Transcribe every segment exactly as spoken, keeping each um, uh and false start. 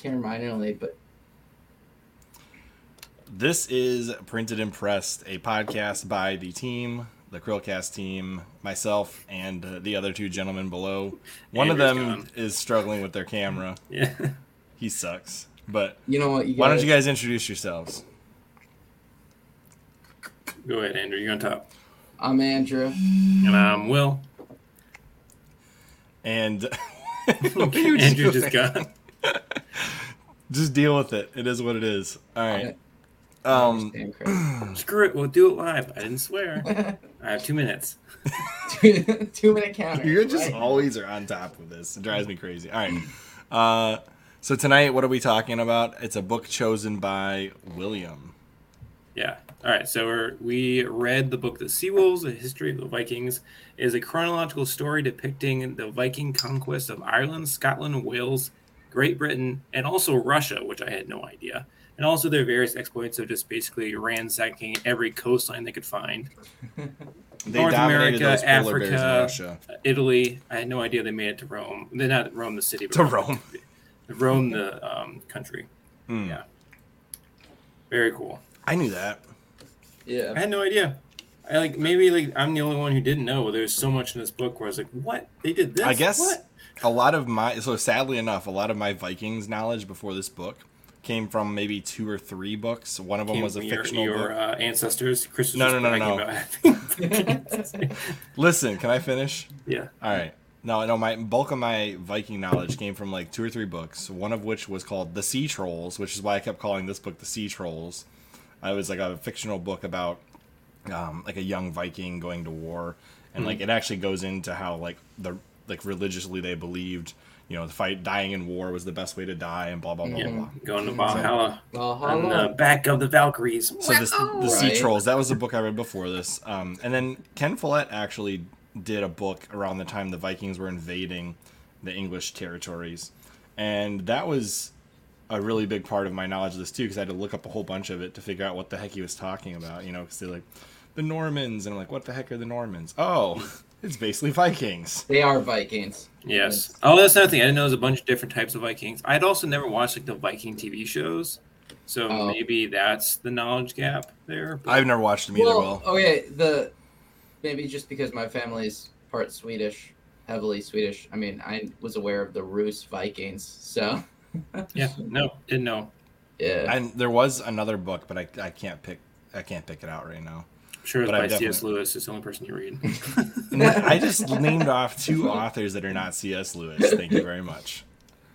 can't remind only, but this is Printed and Pressed, a podcast by the team, the CHRILLCAST team, myself, and uh, the other two gentlemen below. One Andrew's of them gone. Is struggling with their camera. Yeah, he sucks. But you know what? You why don't you guys introduce yourselves? Go ahead, Andrew. You're on top. I'm Andrew, and I'm Will. And Andrew just gone. Just deal with it. It is what it is. All right. Um, screw it. We'll do it live. I didn't swear. I have two minutes. two, two minute counter. You just right? always are on top of this. It drives me crazy. All right. Uh, so tonight, what are we talking about? It's a book chosen by William. Yeah. All right. So we're, we read the book The Sea Wolves, A History of the Vikings. It is a chronological story depicting the Viking conquest of Ireland, Scotland, Wales, Great Britain, and also Russia, which I had no idea. And also their various exploits of just basically ransacking every coastline they could find. They North America, Africa, Italy. I had no idea they made it to Rome. They're not Rome the city, but to Rome. Rome, Rome the um, country. Mm. Yeah. Very cool. I knew that. Yeah. I had no idea. I like maybe like I'm the only one who didn't know. There's so much in this book where I was like, what? They did this? I guess what? a lot of my so sadly enough, a lot of my Vikings knowledge before this book came from maybe two or three books. One of them came was a your, fictional your, book. Your uh, ancestors, Christians. No, no, no, no. Listen, can I finish? Yeah. All right. No, no. My bulk of my Viking knowledge came from like two or three books. One of which was called The Sea Trolls, which is why I kept calling this book The Sea Trolls. It was like a fictional book about um, like a young Viking going to war, and mm-hmm. like it actually goes into how like the like religiously they believed. You know, the fight, dying in war was the best way to die, and blah blah blah yeah. blah. Going to Valhalla, so, Valhalla, on the back of the Valkyries. So this, the right. Sea Trolls. That was a book I read before this, um, and then Ken Follett actually did a book around the time the Vikings were invading the English territories, and that was a really big part of my knowledge of this too, because I had to look up a whole bunch of it to figure out what the heck he was talking about. You know, because they're like the Normans, and I'm like, what the heck are the Normans? Oh. It's basically Vikings. They are Vikings. Yes. Oh, that's another thing. I didn't know there's a bunch of different types of Vikings. I'd also never watched like the Viking T V shows, so oh. maybe that's the knowledge gap there. But... I've never watched them either. Well, well. okay, the maybe just because my family's part Swedish, heavily Swedish. I mean, I was aware of the Rus Vikings, so yeah, no, didn't know. Yeah, and there was another book, but I I can't pick I can't pick it out right now. Sure, it's by C S. Lewis. It's the only person you read. I just named off two authors that are not C S. Lewis. Thank you very much.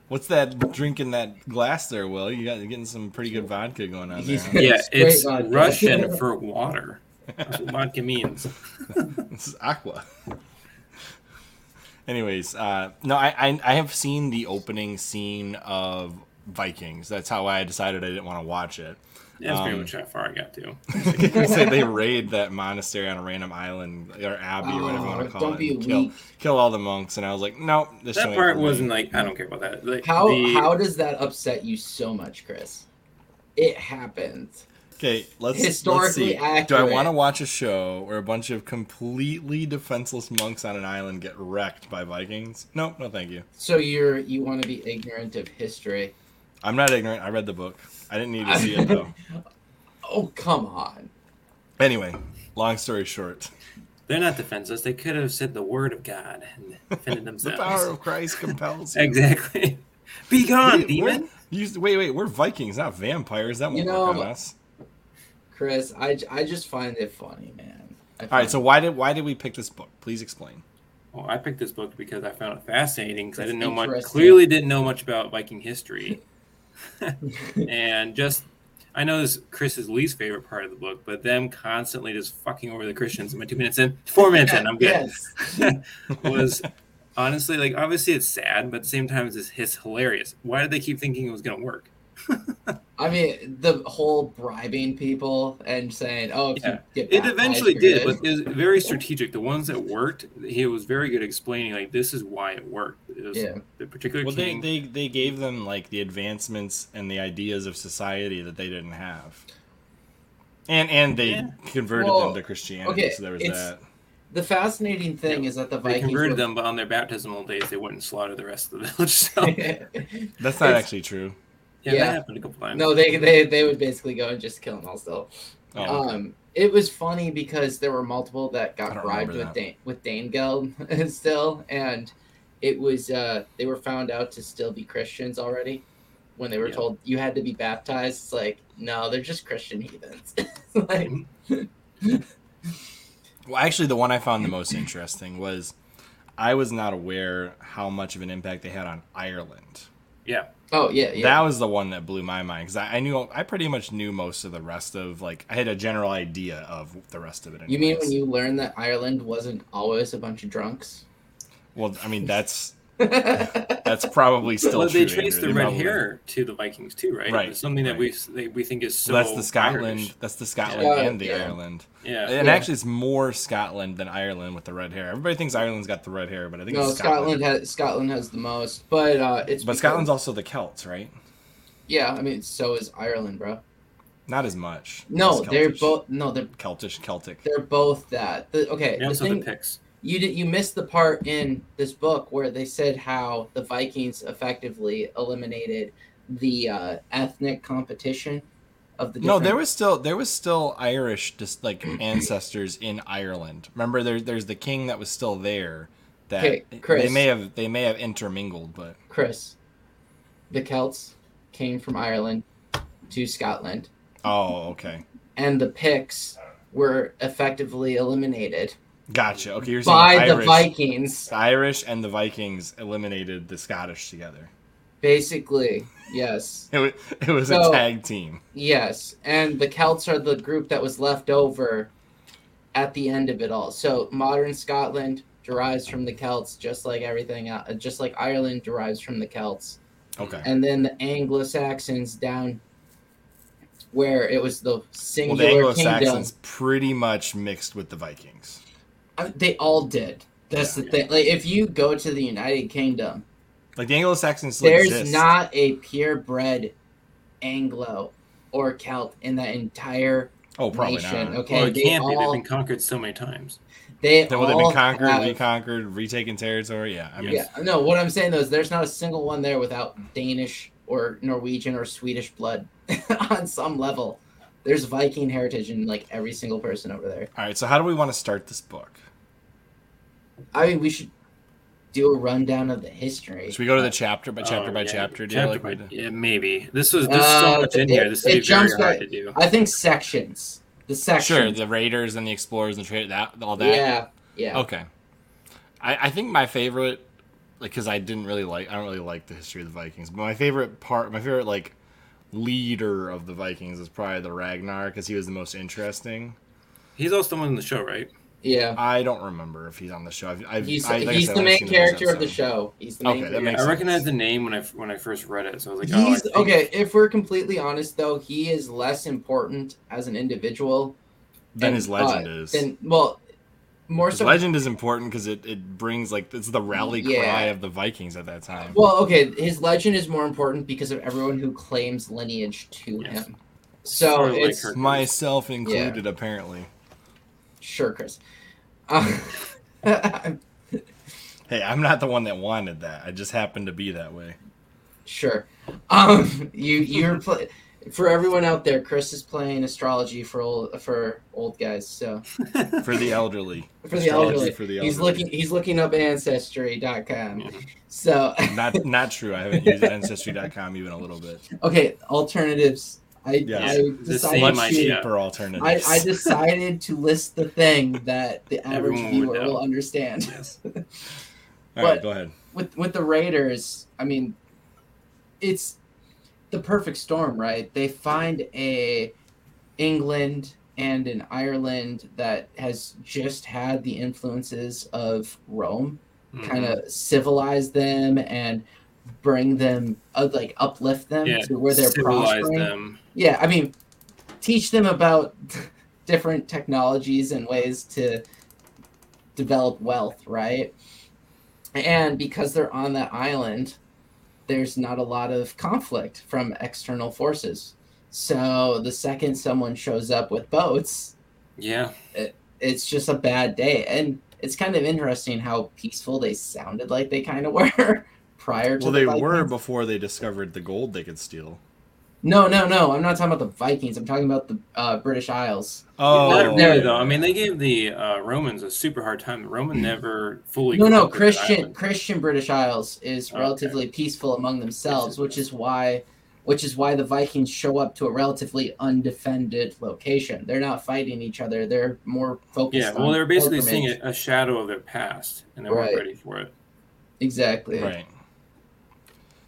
What's that drinking that glass there, Will? You got, you're getting some pretty good vodka going on there. Huh? Yeah, it's, it's Russian for water. That's what vodka means. This is aqua. Anyways, uh, no, I, I I have seen the opening scene of Vikings. That's how I decided I didn't want to watch it. Yeah, that's um, pretty much how far I got to. They say they raid that monastery on a random island or abbey oh, or whatever you want to call don't it. Be weak. Kill, kill all the monks, and I was like, nope. This that part wasn't like I don't care about that. Like, how the... how does that upset you so much, Chris? It happened. Okay, let's historically let's see. Accurate. Do I want to watch a show where a bunch of completely defenseless monks on an island get wrecked by Vikings? Nope, no, thank you. So you're you want to be ignorant of history? I'm not ignorant. I read the book. I didn't need to see it, though. Oh, come on. Anyway, long story short. They're not defenseless. They could have said the word of God and defended themselves. The power of Christ compels you. Exactly. Be gone, wait, demon. You, wait, wait. We're Vikings, not vampires. That won't you know, work on us. Chris, I, I just find it funny, man. All right, so why did why did we pick this book? Please explain. Well, I picked this book because I found it fascinating because I didn't know much. Clearly didn't know much about Viking history. And just, I know this is Chris's least favorite part of the book, but them constantly just fucking over the Christians. I'm two minutes in, four minutes in, I'm good. Yes. Was honestly, like, obviously it's sad, but at the same time, it's, it's hilarious. Why did they keep thinking it was going to work? I mean, the whole bribing people and saying, oh, yeah. Get it eventually did, good. But it was very strategic. The ones that worked, he was very good explaining, like, this is why it worked. It was yeah. the particular well, king. They, they, they gave them, like, the advancements and the ideas of society that they didn't have. And and they yeah. converted well, them to Christianity, okay, so there was that. The fascinating thing yeah. is that the Vikings... They converted were... them, but on their baptismal days, they wouldn't slaughter the rest of the village. So. That's not it's... actually true. Yeah, yeah. That happened a couple times. No, they, they they would basically go and just kill them all still. Oh. Um, it was funny because there were multiple that got bribed with Dan- with Danegeld still, and it was uh, they were found out to still be Christians already when they were yeah. told you had to be baptized. It's like, no, they're just Christian heathens. Like, well, actually, the one I found the most interesting was I was not aware how much of an impact they had on Ireland. Yeah. Oh, yeah, yeah. That was the one that blew my mind because I, I knew I pretty much knew most of the rest of, like, I had a general idea of the rest of it. Anyways. You mean when you learned that Ireland wasn't always a bunch of drunks? Well, I mean, that's that's probably still well, true. They traced Andrew. the they red hair to the Vikings too, right? Right. It's something right. that we we think is so. Well, that's the Scotland. Irish. That's the Scotland yeah. and the yeah. Ireland. Yeah. And yeah. actually, it's more Scotland than Ireland with the red hair. Everybody thinks Ireland's got the red hair, but I think no, it's Scotland. Scotland has Scotland has the most, but uh, it's. But because, Scotland's also the Celts, right? Yeah, I mean, so is Ireland, bro. Not as much. No, as they're both. No, they're Celtish, Celtic. They're both that. The, okay. Yeah, the so thing, the Picts. You did, you missed the part in this book where they said how the Vikings effectively eliminated the uh, ethnic competition of the. Different... No, there was still there was still Irish just like ancestors in Ireland. Remember, there there's the king that was still there. That okay, Chris, they may have they may have intermingled, but Chris, the Celts came from Ireland to Scotland. Oh, okay. And the Picts were effectively eliminated. Gotcha. Okay, you're saying by Irish, the Vikings. The Irish and the Vikings eliminated the Scottish together. Basically, yes. it was, it was so, a tag team. Yes, and the Celts are the group that was left over at the end of it all. So modern Scotland derives from the Celts, just like everything, just like Ireland derives from the Celts. Okay. And then the Anglo-Saxons down. Where it was the singular kingdom. Well, the Anglo-Saxons kingdom. pretty much mixed with the Vikings. I, they all did. That's yeah, the yeah. thing. Like, if you go to the United Kingdom, like the Anglo-Saxons, still there's exist. not a purebred Anglo or Celt in that entire oh, probably nation. Not. Okay, well, it they can't all, be. They've been conquered so many times. They well, all they've been conquered, have, reconquered, retaken territory. Yeah, I mean, yeah. No, what I'm saying though is there's not a single one there without Danish or Norwegian or Swedish blood. On some level, there's Viking heritage in like every single person over there. All right, so how do we want to start this book? I mean, we should do a rundown of the history. Should we go to the chapter by chapter oh, by yeah. chapter? Do chapter you like by, yeah, maybe this was this uh, so much in it, here. This would be very hard by, to do. I think sections. The sections. Sure, the raiders and the explorers and trade that all that. Yeah, yeah. Okay, I, I think my favorite, like, because I didn't really like, I don't really like the history of the Vikings, but my favorite part, my favorite like. leader of the Vikings is probably the Ragnar because he was the most interesting. He's also the one in the show, right? Yeah. I don't remember if he's on the show. I've, I've, he's I, like he's said, the main character of the show. He's the main okay, character. I recognized the name when I when I first read it, so I was like, he's, oh. I okay, if we're completely honest, though, he is less important as an individual than his legend uh, is. Than, well, more his so. Legend is important because it, it brings, like, it's the rally yeah. cry of the Vikings at that time. Well, okay, his legend is more important because of everyone who claims lineage to yes. him. So sort of it's... Like myself included, yeah. apparently. Sure, Chris. Um, hey, I'm not the one that wanted that. I just happened to be that way. Sure. Um, you, you're... Pl- For everyone out there, Chris is playing astrology for old for old guys. So for the elderly, for the elderly. for the elderly, he's looking he's looking up ancestry dot com. Yeah. So not not true. I haven't used ancestry dot com even a little bit. Okay, alternatives. I, yeah. I decided the same to, alternatives. I, I decided to list the thing that the average everyone viewer will understand. Yes. All but right, go ahead. With with the Raiders, I mean, it's. The perfect storm, right? They find a England and an Ireland that has just had the influences of Rome, mm-hmm. kind of civilize them and bring them, uh, like uplift them yeah, to where they're prospering. Them. Yeah, I mean, teach them about different technologies and ways to develop wealth, right? And because they're on that island, there's not a lot of conflict from external forces. So the second someone shows up with boats, yeah, it, it's just a bad day. And it's kind of interesting how peaceful they sounded like they kind of were prior to well, the Well, they Vikings. were before they discovered the gold they could steal. No, no, no. I'm not talking about the Vikings. I'm talking about the uh, British Isles. Oh, no, though. I mean, they gave the uh, Romans a super hard time. The Roman never fully. No, no. Christian Christian British Isles is okay. relatively peaceful among themselves, which is why, which is why the Vikings show up to a relatively undefended location. They're not fighting each other. They're more focused. Yeah, well, on they're basically pilgrimage. Seeing a shadow of their past, and they weren't right. ready for it. Exactly. Right.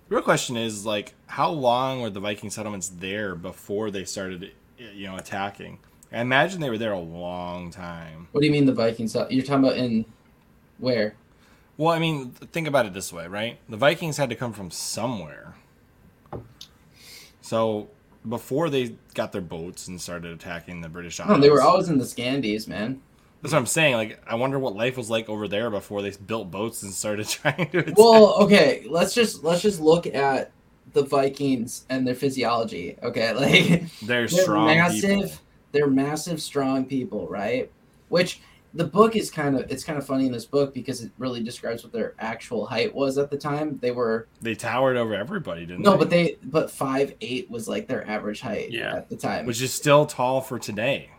The real question is, like, how long were the Viking settlements there before they started, you know, attacking? I imagine they were there a long time. What do you mean the Vikings? You're talking about in where? Well, I mean, think about it this way, right? The Vikings had to come from somewhere. So before they got their boats and started attacking the British Isles. No, they were always in the Scandies, man. That's what I'm saying. Like, I wonder what life was like over there before they built boats and started trying to attack. Well, okay, let's just let's just look at the Vikings and their physiology. Okay, like they're, they're strong, massive. People. They're massive, strong people, right? Which the book is kind of it's kind of funny in this book because it really describes what their actual height was at the time. They were they towered over everybody, didn't no, they? No, but they but five eight was like their average height yeah. at the time, which is still tall for today.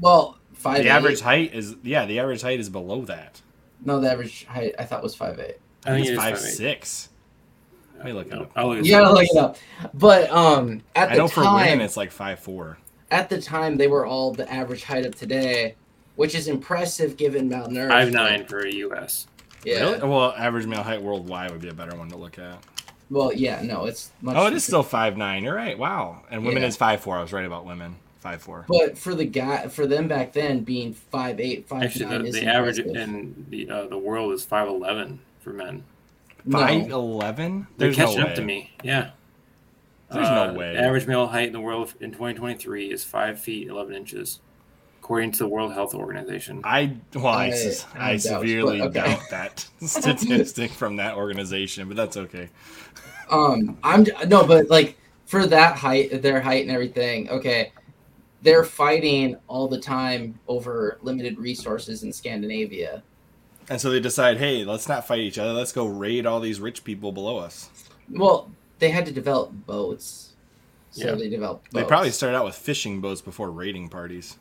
Well. Five the eight. Average height is yeah. The average height is below that. No, the average height I thought was five eight. I think, I think it's five, five six. Let me look it up. I'll you gotta look it up. But um, at I the know time, for women it's like five four. At the time, they were all the average height of today, which is impressive given malnourished. Five nine for a U S. Yeah. Really? Well, average male height worldwide would be a better one to look at. Well, yeah, no, it's. Much oh, it is still five nine. You're right. Wow, and women yeah. is five four. I was right about women. Five four. But for the guy, for them back then, being five eight, five Actually, nine. Actually, the, the average in the uh, the world is five eleven for men. Five no. eleven? They're There's catching no way. Up to me. Yeah. There's uh, no way. The average male height in the world in twenty twenty-three is five feet eleven inches, according to the World Health Organization. I well, I, I, I severely doubt, okay. doubt that statistic from that organization, but that's okay. Um, I'm no, but like for that height, their height and everything. Okay. They're fighting all the time over limited resources in Scandinavia. And so they decide, hey, let's not fight each other. Let's go raid all these rich people below us. Well, they had to develop boats. So yeah. they developed boats. They probably started out with fishing boats before raiding parties.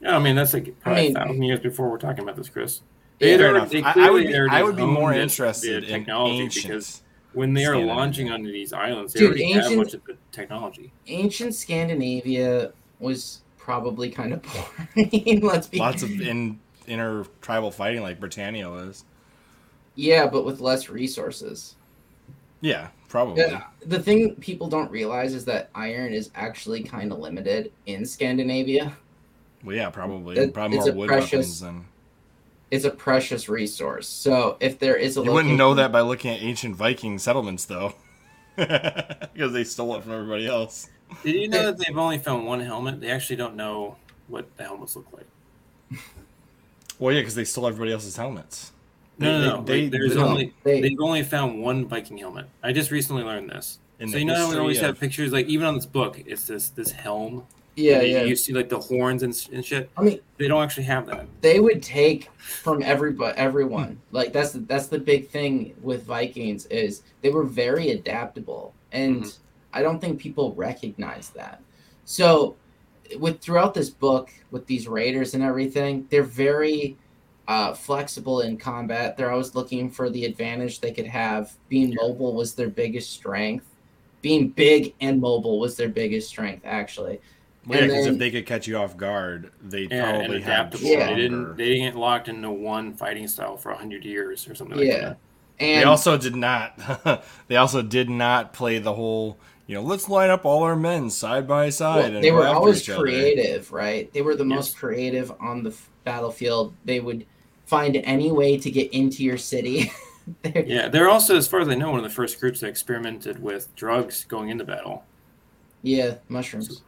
Yeah, I mean, that's like probably I mean, a thousand years before we're talking about this, Chris. They yeah, are, they I, I would be, I would be more interested in technology because when they are launching onto these islands, they Dude, already ancient, have much of the technology. Ancient Scandinavia was probably kind of boring. Let's be lots of in, inter-tribal fighting like Britannia was. Yeah, but with less resources. Yeah, probably. The, the thing people don't realize is that iron is actually kind of limited in Scandinavia. Well, yeah, probably. It, probably more wood precious, weapons than. It's a precious resource. So if there is a, you location, wouldn't know that by looking at ancient Viking settlements, though, because they stole it from everybody else. Did you know that they've only found one helmet? They actually don't know what the helmets look like. Well, yeah, because they stole everybody else's helmets. No, they, no, no. They, they, there's they, only, they, they've only found one Viking helmet. I just recently learned this. So you know how we always of... have pictures, like even on this book, it's this this helm. Yeah, they, yeah. You see like the horns and, and shit. I mean, they don't actually have that. They would take from everybody, everyone. Like that's the, that's the big thing with Vikings is they were very adaptable and. Mm-hmm. I don't think people recognize that. So with throughout this book, with these raiders and everything, they're very uh, flexible in combat. They're always looking for the advantage they could have. Being mobile was their biggest strength. Being big and mobile was their biggest strength, actually. Yeah, because if they could catch you off guard, they yeah, probably had yeah. They didn't. They didn't get locked into one fighting style for one hundred years or something like yeah. that. And they also did not. They also did not play the whole, you know, let's line up all our men side by side. Well, and they were always creative, right? They were the yes. most creative on the battlefield. They would find any way to get into your city. they're, yeah, they're also, as far as I know, one of the first groups that experimented with drugs going into battle. Yeah, mushrooms.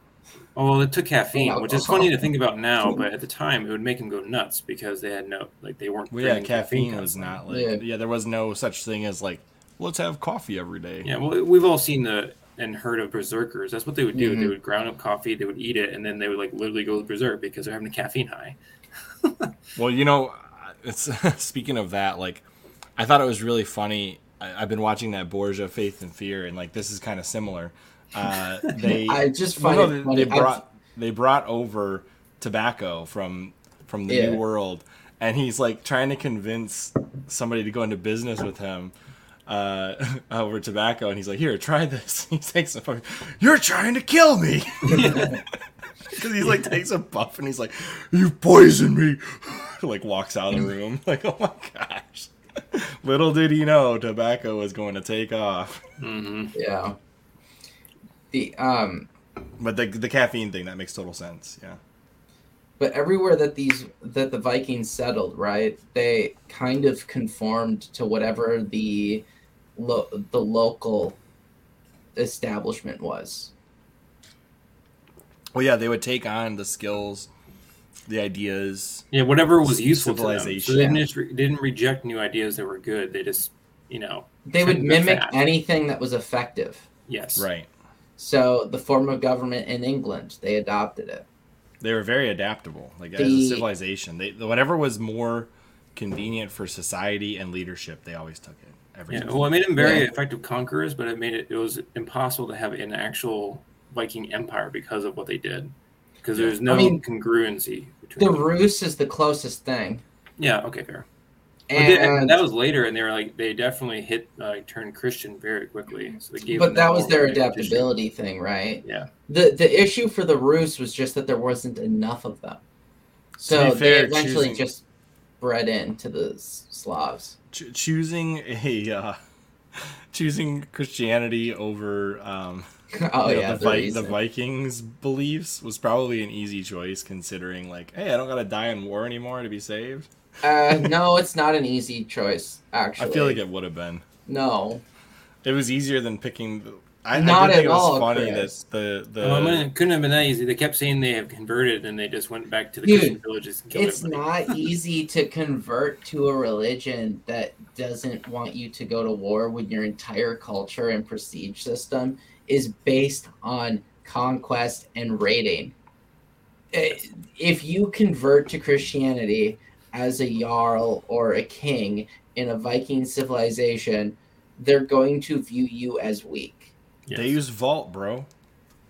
Oh, well, it took caffeine, which is funny to think about now, but at the time it would make them go nuts because they had no, like they weren't. Well, yeah, caffeine, caffeine was not like, yeah. yeah, there was no such thing as like, let's have coffee every day. Yeah, well, we've all seen the. And heard of berserkers. That's what they would do. Mm-hmm. They would ground up coffee, they would eat it, and then they would like literally go berserk because they're having a caffeine high. Well, you know, it's speaking of that, like I thought it was really funny. I, I've been watching that Borgia Faith and Fear, and like this is kind of similar. Uh, they I just find well, it funny. they brought I've... they brought over tobacco from from the yeah. New World, and he's like trying to convince somebody to go into business with him uh, over tobacco, and he's like, "Here, try this." He takes a fucking, "You're trying to kill me," because he's like takes a puff and he's like, "You poisoned me." Like walks out of the room. Like, oh my gosh. Little did he know tobacco was going to take off. Mm-hmm. Yeah. The um, but the the caffeine thing, that makes total sense. Yeah. But everywhere that these that the Vikings settled, right, they kind of conformed to whatever the lo- the local establishment was. Well, yeah, they would take on the skills, the ideas, yeah, whatever was useful to them. So they didn't, yeah. re- didn't reject new ideas that were good. They just, you know, they would mimic anything that was effective. Yes, right. So the form of government in England, they adopted it. They were very adaptable, like the, as a civilization. They whatever was more convenient for society and leadership, they always took it. Every yeah, well, it made them very yeah. effective conquerors, but it made it it was impossible to have an actual Viking empire because of what they did. Because there's no I mean, congruency between the them. Rus is the closest thing. Yeah. Okay. Fair. And, they, and that was later, and they were like they definitely hit uh, turned Christian very quickly. So they gave. But that was their adaptability thing, right? Yeah. The the issue for the Rus was just that there wasn't enough of them, so fair, they eventually choosing, just bred into the Slavs. Cho- choosing a uh, choosing Christianity over. Um, Oh you know, yeah, the, Vi- the Vikings' beliefs was probably an easy choice, considering like, hey, I don't gotta die in war anymore to be saved. uh, no, it's not an easy choice. Actually, I feel like it would have been. No, it was easier than picking. I, not I did think at it was all, funny Chris. that the the well, it couldn't have been that easy. They kept saying they have converted, and they just went back to the Dude, Christian villages. And killed it's everybody. Not easy to convert to a religion that doesn't want you to go to war when your entire culture and prestige system is based on conquest and raiding. If you convert to Christianity as a jarl or a king in a Viking civilization, they're going to view you as weak. Yes. They use vault, bro.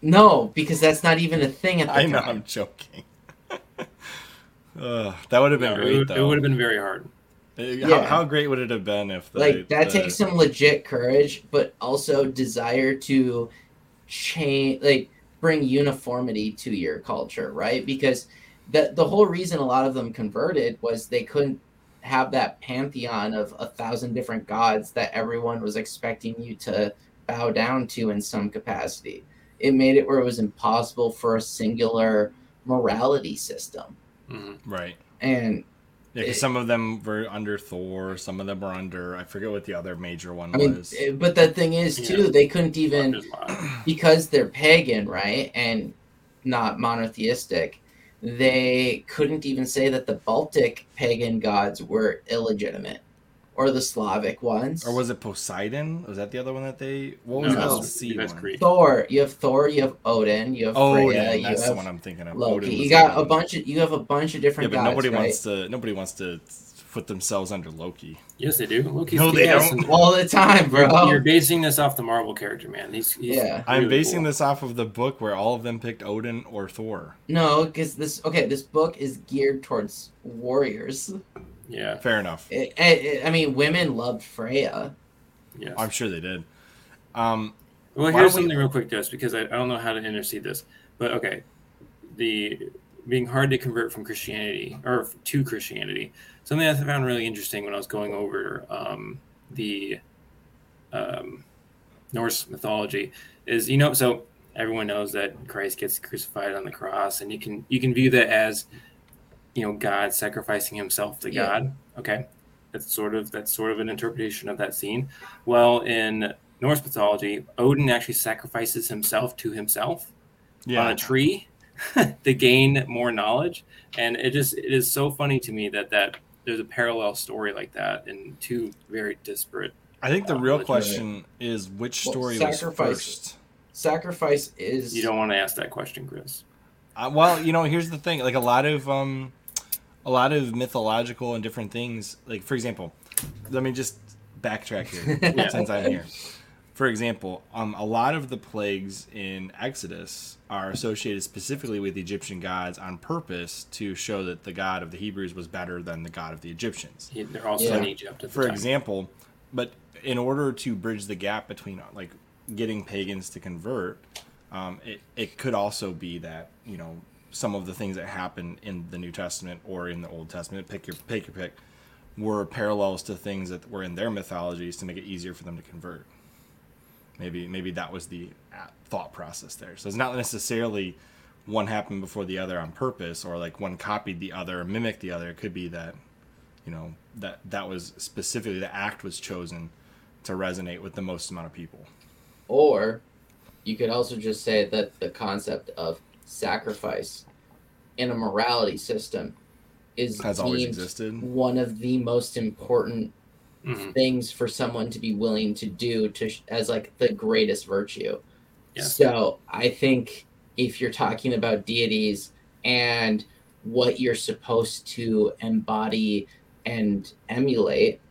No, because that's not even a thing at the time. I know, I'm joking. uh, that would have been yeah, great, it would, though. It would have been very hard. Yeah. How, how great would it have been if the, like that the... takes some legit courage, but also desire to change, like bring uniformity to your culture, right? Because the the whole reason a lot of them converted was they couldn't have that pantheon of a thousand different gods that everyone was expecting you to bow down to in some capacity. It made it where it was impossible for a singular morality system, mm, right? And yeah, because some of them were under Thor, some of them were under, I forget what the other major one I was. Mean, but the thing is, too, yeah. they couldn't even, because they're pagan, right, and not monotheistic, they couldn't even say that the Baltic pagan gods were illegitimate, or the Slavic ones. Or was it Poseidon? Was that the other one that they, what was no, the sea one? Greek. Thor, you have Thor, you have Odin, you have oh, Freya, yeah, you have that's the one I'm thinking of. Loki. You got a bunch of, you have a bunch of different yeah, but gods, nobody right? wants to, nobody wants to put themselves under Loki. Yes, they do. Loki's no, they don't. All the time, bro. You're basing this off the Marvel character, man. He's, he's yeah. I'm really basing cool. this off of the book where all of them picked Odin or Thor. No, because this, okay, this book is geared towards warriors. Yeah, fair enough. It, it, I mean, women loved Freya. Yes. I'm sure they did. Um, well, here's we... something real quick, just because I, I don't know how to intercede this, but okay, the being hard to convert from Christianity or to Christianity. Something I found really interesting when I was going over um, the um, Norse mythology is, you know, so everyone knows that Christ gets crucified on the cross, and you can you can view that as, you know, God sacrificing himself to yeah. God. Okay. That's sort of that's sort of an interpretation of that scene. Well, in Norse mythology, Odin actually sacrifices himself to himself yeah. on a tree to gain more knowledge. And it just it is so funny to me that, that there's a parallel story like that in two very disparate. I think the real question is which story well, was first? Sacrifice is... You don't want to ask that question, Chris. Uh, well, you know, here's the thing. Like a lot of... um. A lot of mythological and different things, like, for example, let me just backtrack here yeah. since I'm here. For example, um, a lot of the plagues in Exodus are associated specifically with Egyptian gods on purpose to show that the God of the Hebrews was better than the God of the Egyptians. Yeah, they're also yeah. in Egypt at the For time. example, but in order to bridge the gap between like getting pagans to convert, um, it, it could also be that, you know, some of the things that happen in the New Testament or in the Old Testament, pick your pick, your pick, were parallels to things that were in their mythologies to make it easier for them to convert. Maybe maybe that was the thought process there. So it's not necessarily one happened before the other on purpose, or like one copied the other or mimicked the other. It could be that, you know, that that was specifically the act was chosen to resonate with the most amount of people. Or you could also just say that the concept of sacrifice in a morality system is has always existed. One of the most important Mm-hmm. things for someone to be willing to do to as like the greatest virtue. Yeah. So I think if you're talking about deities and what you're supposed to embody and emulate,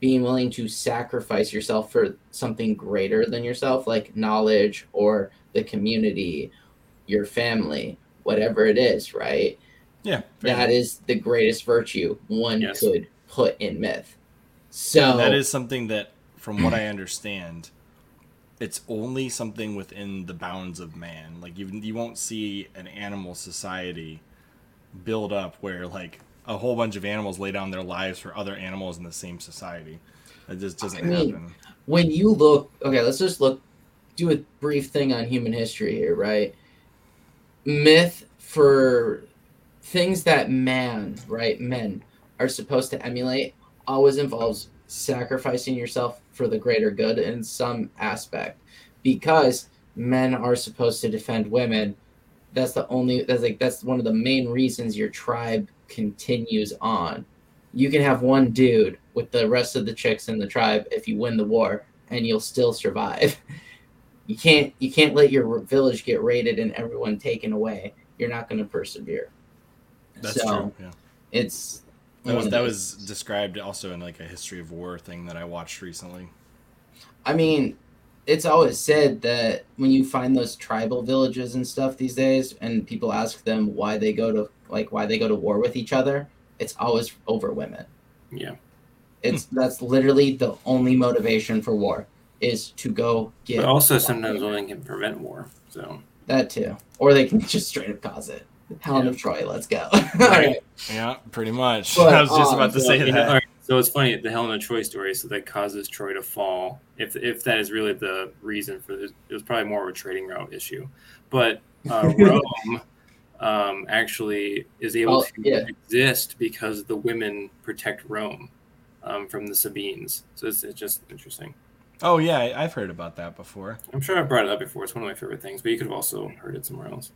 being willing to sacrifice yourself for something greater than yourself, like knowledge or the community, your family, whatever it is, right? Yeah. That true. Is the greatest virtue one yes. could put in myth. So and that is something that, from what I understand, it's only something within the bounds of man. Like you, you won't see an animal society build up where like a whole bunch of animals lay down their lives for other animals in the same society. That just doesn't I mean, happen. When you look, okay, let's just look, do a brief thing on human history here, right? Myth for things that man, right, men are supposed to emulate. Always involves sacrificing yourself for the greater good in some aspect, because men are supposed to defend women. That's the only, that's like, that's one of the main reasons your tribe continues on. You can have one dude with the rest of the chicks in the tribe if you win the war and you'll still survive. You can't, you can't let your village get raided and everyone taken away. You're not going to persevere. That's so, true. Yeah. It's, That was, that was described also in like a history of war thing that I watched recently. I mean, it's always said that when you find those tribal villages and stuff these days, and people ask them why they go to like why they go to war with each other, it's always over women. Yeah, it's that's literally the only motivation for war is to go get. But also, sometimes women can prevent war, so that too, or they can just straight up cause it. Helen yeah. of Troy, let's go. All right. Yeah, pretty much. But, I was just um, about to so, say that. You know, so it's funny, the Helen of Troy story, so that causes Troy to fall. If if that is really the reason for this, it was probably more of a trading route issue. But uh, Rome um, actually is able oh, to yeah. exist because the women protect Rome um, from the Sabines. So it's, it's just interesting. Oh, yeah, I've heard about that before. I'm sure I brought it up before. It's one of my favorite things, but you could have also heard it somewhere else.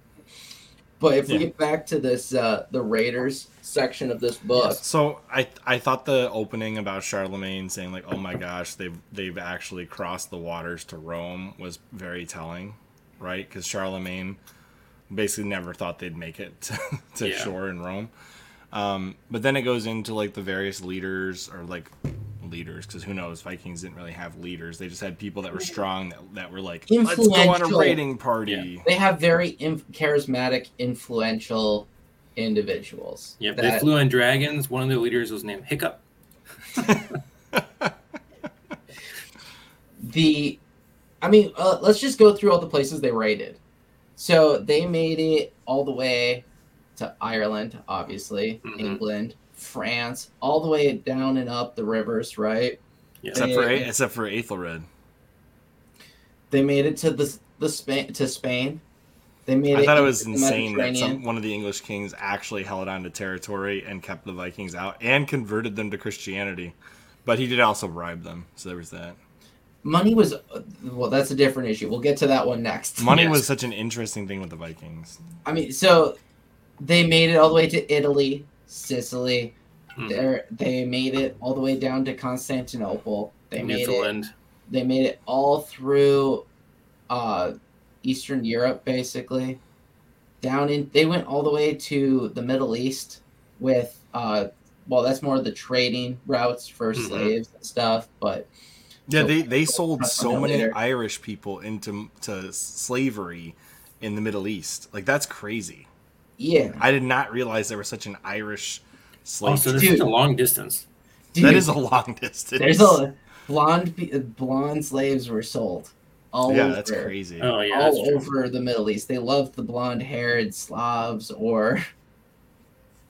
But if yeah. we get back to this, uh, the Raiders section of this book. So I I thought the opening about Charlemagne saying like, oh my gosh, they've they've actually crossed the waters to Rome was very telling, right? Because Charlemagne basically never thought they'd make it to, to yeah. shore in Rome. Um, but then it goes into like the various leaders or like leaders, because who knows? Vikings didn't really have leaders. They just had people that were strong that, that were like, let's go on a raiding party. Yeah. They have very inf- charismatic, influential individuals. Yeah, that... they flew in dragons. One of their leaders was named Hiccup. the, I mean, uh, let's just go through all the places they raided. So they made it all the way to Ireland, obviously, mm-hmm. England, France, all the way down and up the rivers, right? Yeah. Except for except for Ethelred. They made it to the the Spain to Spain. They made. I it thought it was insane that some, one of the English kings actually held on to territory and kept the Vikings out and converted them to Christianity, but he did also bribe them. So there was that. Money was well. That's a different issue. We'll get to that one next. Money yes. was such an interesting thing with the Vikings. I mean, so. They made it all the way to Italy, Sicily. Mm. There, they made it all the way down to Constantinople. They made it. They made it all through uh, Eastern Europe, basically. Down in, they went all the way to the Middle East with. Uh, well, that's more of the trading routes for mm-hmm. slaves and stuff, but Yeah, so, they, they sold so many later. Irish people into to slavery in the Middle East. Like, that's crazy. Yeah. I did not realize there was such an Irish slave. Oh, so this Dude. is a long distance. Dude, that is a long distance. There's a blonde blonde slaves were sold all yeah, over. Yeah, that's crazy. Oh, yeah, all over the Middle East. They loved the blonde-haired Slavs or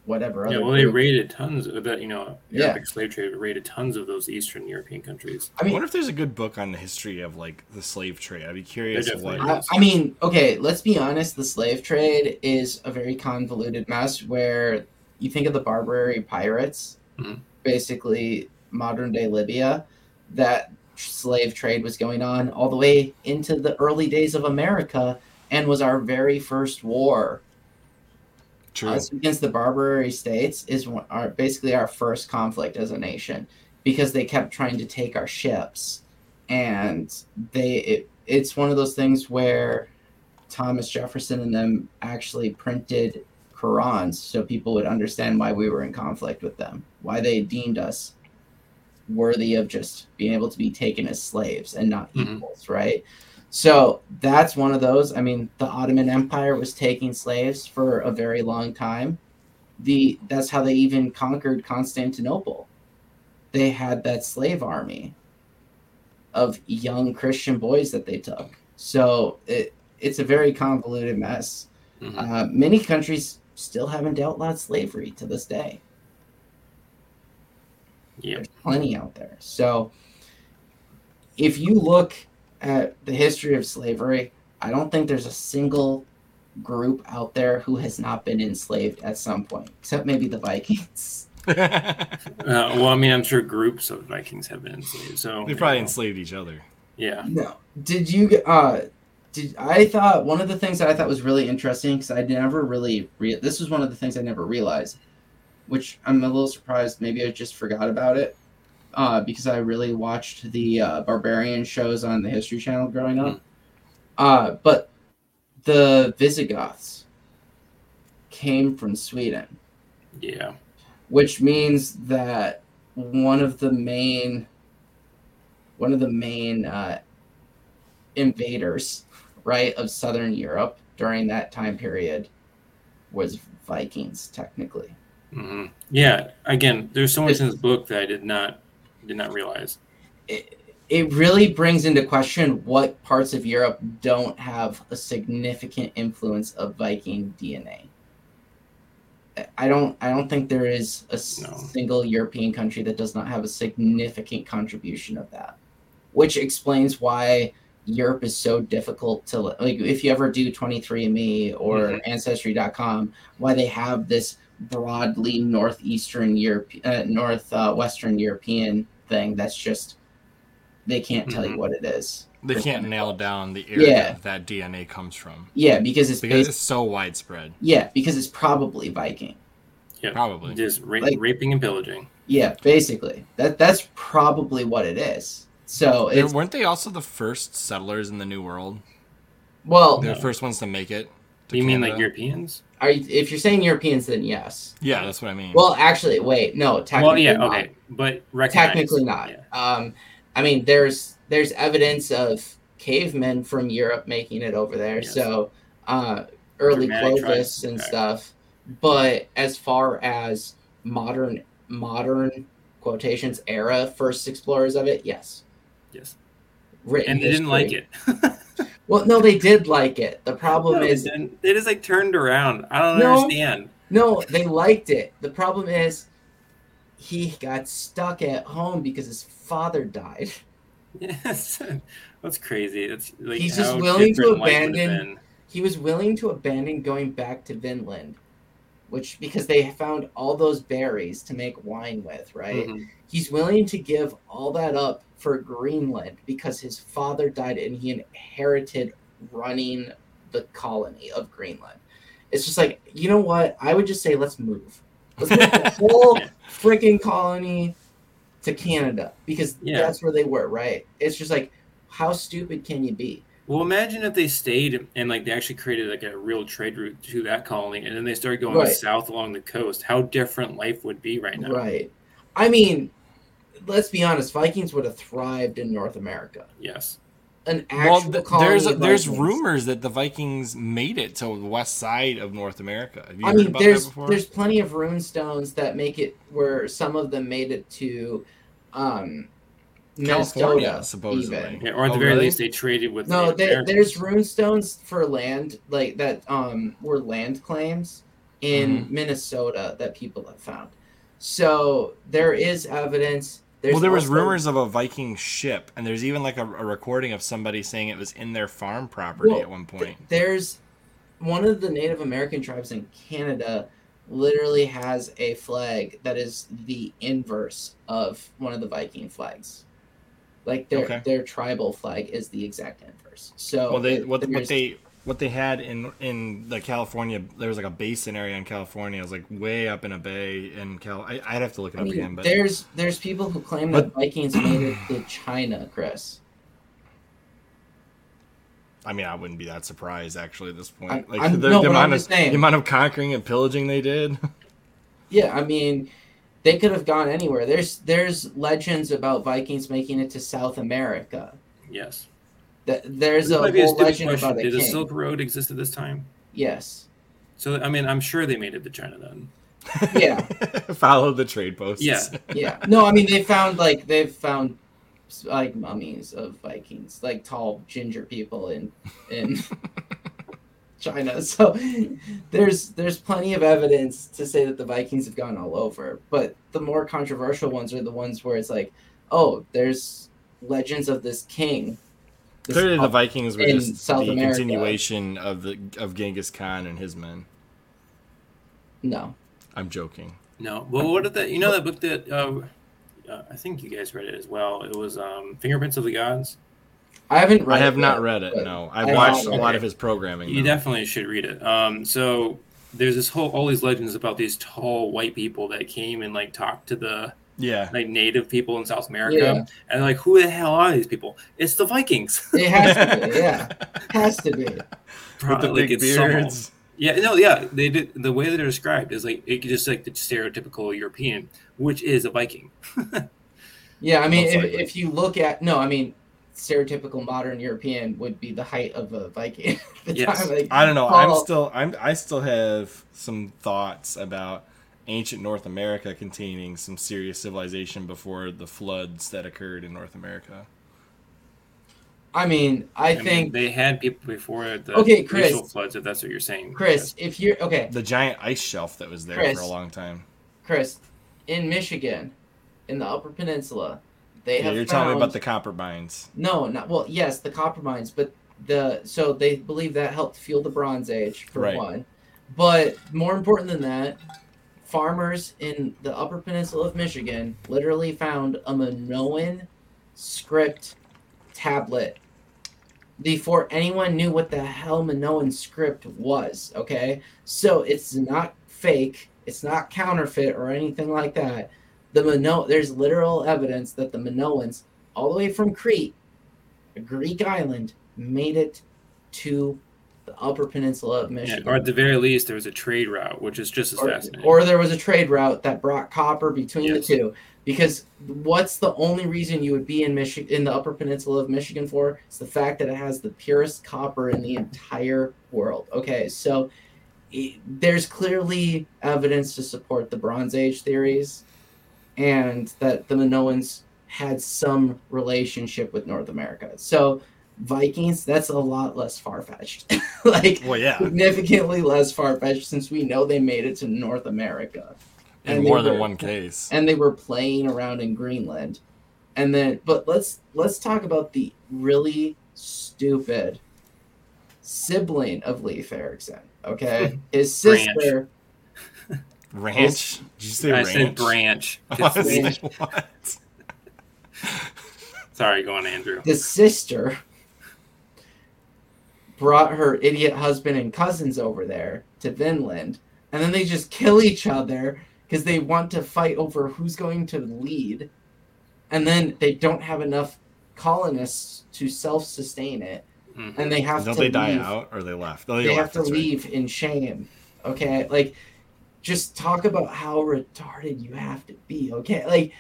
whatever. Yeah, other well, they group. raided tons of that. You know, yeah. Arabic slave trade raided tons of those Eastern European countries. I mean, I wonder if there's a good book on the history of like the slave trade. I'd be curious. Of what I, I mean, okay, let's be honest. The slave trade is a very convoluted mess where you think of the Barbary pirates. Mm-hmm. Basically modern day Libya, that slave trade was going on all the way into the early days of America and was our very first war. True. Us against the Barbary states is our, basically our first conflict as a nation, because they kept trying to take our ships. And they it, it's one of those things where Thomas Jefferson and them actually printed Qurans so people would understand why we were in conflict with them, why they deemed us worthy of just being able to be taken as slaves and not mm-hmm. equals, right? So that's one of those. I mean, the Ottoman Empire was taking slaves for a very long time. The that's how they even conquered Constantinople. They had that slave army of young Christian boys that they took. So it it's a very convoluted mess. Mm-hmm. Uh, many countries still haven't outlawed slavery to this day. Yep. There's plenty out there. So if you look at the history of slavery, I don't think there's a single group out there who has not been enslaved at some point, except maybe the Vikings. uh, well, I mean, I'm sure groups of Vikings have been enslaved. So they probably you know. enslaved each other. Yeah. No. Did you uh, Did I thought one of the things that I thought was really interesting, because I never really re- this was one of the things I never realized, which I'm a little surprised. Maybe I just forgot about it uh, because I really watched the uh, barbarian shows on the History Channel growing up. Mm. Uh, but the Visigoths came from Sweden. Yeah. Which means that one of the main one of the main uh, invaders. Right, of Southern Europe during that time period was Vikings, technically. Mm-hmm. Yeah, again, there's so much it's, in this book that I did not did not realize. It, it really brings into question what parts of Europe don't have a significant influence of Viking D N A. I don't I don't think there is a no. single European country that does not have a significant contribution of that, which explains why Europe is so difficult to, like, if you ever do twenty-three and me or mm-hmm. ancestry dot com, why they have this broadly northeastern Europe, uh, northwestern uh, European thing that's just, they can't mm-hmm. tell you what it is. They can't example. nail down the area yeah. that D N A comes from. Yeah, because it's because based, it's so widespread. Yeah, because it's probably Viking. Yeah, probably just ra- like, raping and pillaging. Yeah, basically that that's probably what it is. So there, weren't they also the first settlers in the New World? Well, they're no. the first ones to make it. To you Canada. mean like Europeans? Are you, if you're saying Europeans, then yes. Yeah, that's what I mean. Well, actually, wait, no, technically well, yeah, not. Okay, but recognize. Technically not. Yeah. Um, I mean, there's there's evidence of cavemen from Europe making it over there. Yes. So uh, early Dramatic Clovis and okay. stuff. But as far as modern modern quotations era first explorers of it, yes. Yes. Written and they history. didn't like it. Well, no, they did like it. The problem no, is they, they just like turned around. I don't no, understand. No, they liked it. The problem is he got stuck at home because his father died. Yes. That's crazy. That's like He's just willing to abandon he was willing to abandon going back to Vinland, which because they found all those berries to make wine with, right? Mm-hmm. He's willing to give all that up for Greenland because his father died and he inherited running the colony of Greenland. It's just like, you know what? I would just say let's move. Let's move the whole freaking colony to Canada because yeah. that's where they were, right? It's just like, how stupid can you be? Well, imagine if they stayed and like they actually created like a real trade route to that colony and then they started going right. south along the coast. How different life would be right now. Right. I mean, let's be honest, Vikings would have thrived in North America. Yes. An actual well, th- there's a, there's rumors that the Vikings made it to the west side of North America. Have you I heard mean, about there's that before? There's plenty of rune stones that make it where some of them made it to um, California, Minnesota, supposedly, yeah, or at oh, the very really? least they traded with. No, there, there's rune stones for land like that um, were land claims in mm-hmm. Minnesota that people have found. So there is evidence. There's well, there was rumors of a Viking ship, and there's even like a, a recording of somebody saying it was in their farm property well, at one point. Th- there's one of the Native American tribes in Canada literally has a flag that is the inverse of one of the Viking flags. Like their okay. their tribal flag is the exact inverse. So well, they it, what, what they what they had in in the California, there was like a basin area in California. It was like way up in a bay in Cal. I, I'd have to look it I up mean, again. But there's there's people who claim but, that Vikings made it to China, Chris. I mean, I wouldn't be that surprised actually at this point. I, like the, no, the, amount of, the amount of conquering and pillaging they did. Yeah, I mean. They could have gone anywhere. There's there's legends about Vikings making it to South America. Yes. Th- there's this a whole a legend question. about it. Did the Silk Road exist at this time? Yes. So, I mean, I'm sure they made it to China then. Yeah. Follow the trade posts. Yeah. Yeah. No, I mean, they found, like, they've found, like, mummies of Vikings, like tall ginger people in in China. So there's there's plenty of evidence to say that the Vikings have gone all over, but the more controversial ones are the ones where it's like, oh, there's legends of this king. This Clearly, the Vikings were just South the America. continuation of the of Genghis Khan and his men. No, I'm joking. No, well, what did that? You know that book that uh, uh, I think you guys read it as well. It was um, Fingerprints of the Gods. I haven't read I have it, not read it, no. I've I watched a lot it. of his programming. You though. definitely should read it. Um, so there's this whole, all these legends about these tall white people that came and like talked to the yeah. like native people in South America. Yeah. And like, who the hell are these people? It's the Vikings. It has to be, yeah. It has to be. Probably With the big like, beards. It's yeah, no, yeah. They did, the way that they're described is like, it's just like the stereotypical European, which is a Viking. yeah, I mean, if, if you look at, no, I mean, stereotypical modern European would be the height of a Viking. Yes. Like, I don't know. Paul. I'm still I'm I still have some thoughts about ancient North America containing some serious civilization before the floods that occurred in North America. I mean, I, I think mean, they had people before the okay, Chris, glacial floods, if that's what you're saying. Chris, yes. if you're okay. The giant ice shelf that was there Chris, for a long time. Chris, in Michigan, in the Upper Peninsula, They yeah, you're found, telling me about the copper mines. No, not well. Yes, the copper mines, but the so they believe that helped fuel the Bronze Age for right. one. But more important than that, farmers in the Upper Peninsula of Michigan literally found a Minoan script tablet before anyone knew what the hell Minoan script was. Okay, so it's not fake. It's not counterfeit or anything like that. The Mino- There's literal evidence that the Minoans, all the way from Crete, a Greek island, made it to the Upper Peninsula of Michigan. Yeah, or at the very least, there was a trade route, which is just as or, fascinating. Or there was a trade route that brought copper between yes. the two. Because what's the only reason you would be in Michi- in the Upper Peninsula of Michigan for? It's the fact that it has the purest copper in the entire world. Okay, so it, there's clearly evidence to support the Bronze Age theories. And that the Minoans had some relationship with North America. So Vikings, that's a lot less far-fetched. like, well, yeah. significantly less far-fetched since we know they made it to North America. In and more than were, one case. And they were playing around in Greenland. And then, but let's let's talk about the really stupid sibling of Leif Erikson, okay? His sister... Ranch. Ranch? Did you say I ranch? Said branch. I said what? Sorry, go on, Andrew. The sister brought her idiot husband and cousins over there to Vinland, and then they just kill each other because they want to fight over who's going to lead, and then they don't have enough colonists to self-sustain it, mm-hmm. and they have don't to they leave. die out or they left? They, they left, have to leave right. in shame. Okay, like. Just talk about how retarded you have to be, okay? Like,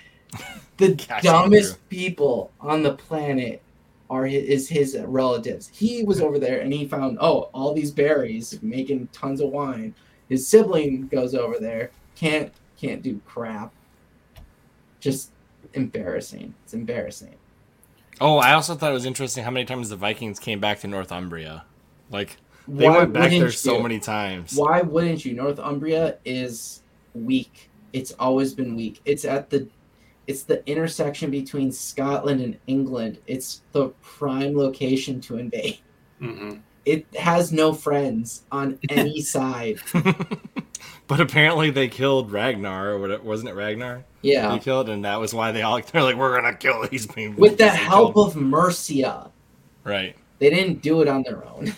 The dumbest people on the planet are his, is his relatives. He was over there and he found, oh, all these berries, making tons of wine. His sibling goes over there, can't can't do crap. Just embarrassing. It's embarrassing. Oh, I also thought it was interesting how many times the Vikings came back to Northumbria. Like, they Why went back there you? so many times. Why wouldn't you? Northumbria is weak. It's always been weak. It's at the it's the intersection between Scotland and England. It's the prime location to invade. Mm-hmm. It has no friends on any side. But apparently they killed Ragnar, or wasn't it Ragnar? Yeah. They killed, and that was why they all, they're like, we're going to kill these people. With the help of Mercia. Right. They didn't do it on their own.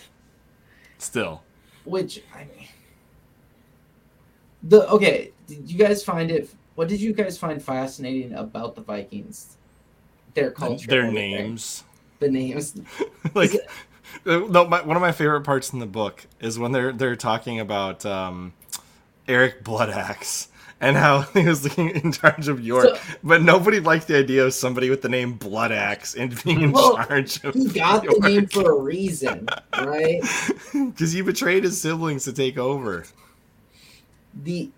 Still. Which, I mean... the Okay, did you guys find it... What did you guys find fascinating about the Vikings? Their culture. Their names. Their, the names. Like... No, my, one of my favorite parts in the book is when they're they're talking about um, Eric Bloodaxe and how he was looking in charge of York, so, but nobody liked the idea of somebody with the name Bloodaxe and being in well, charge of York. He got York. the name for a reason, right? Because he betrayed his siblings to take over. The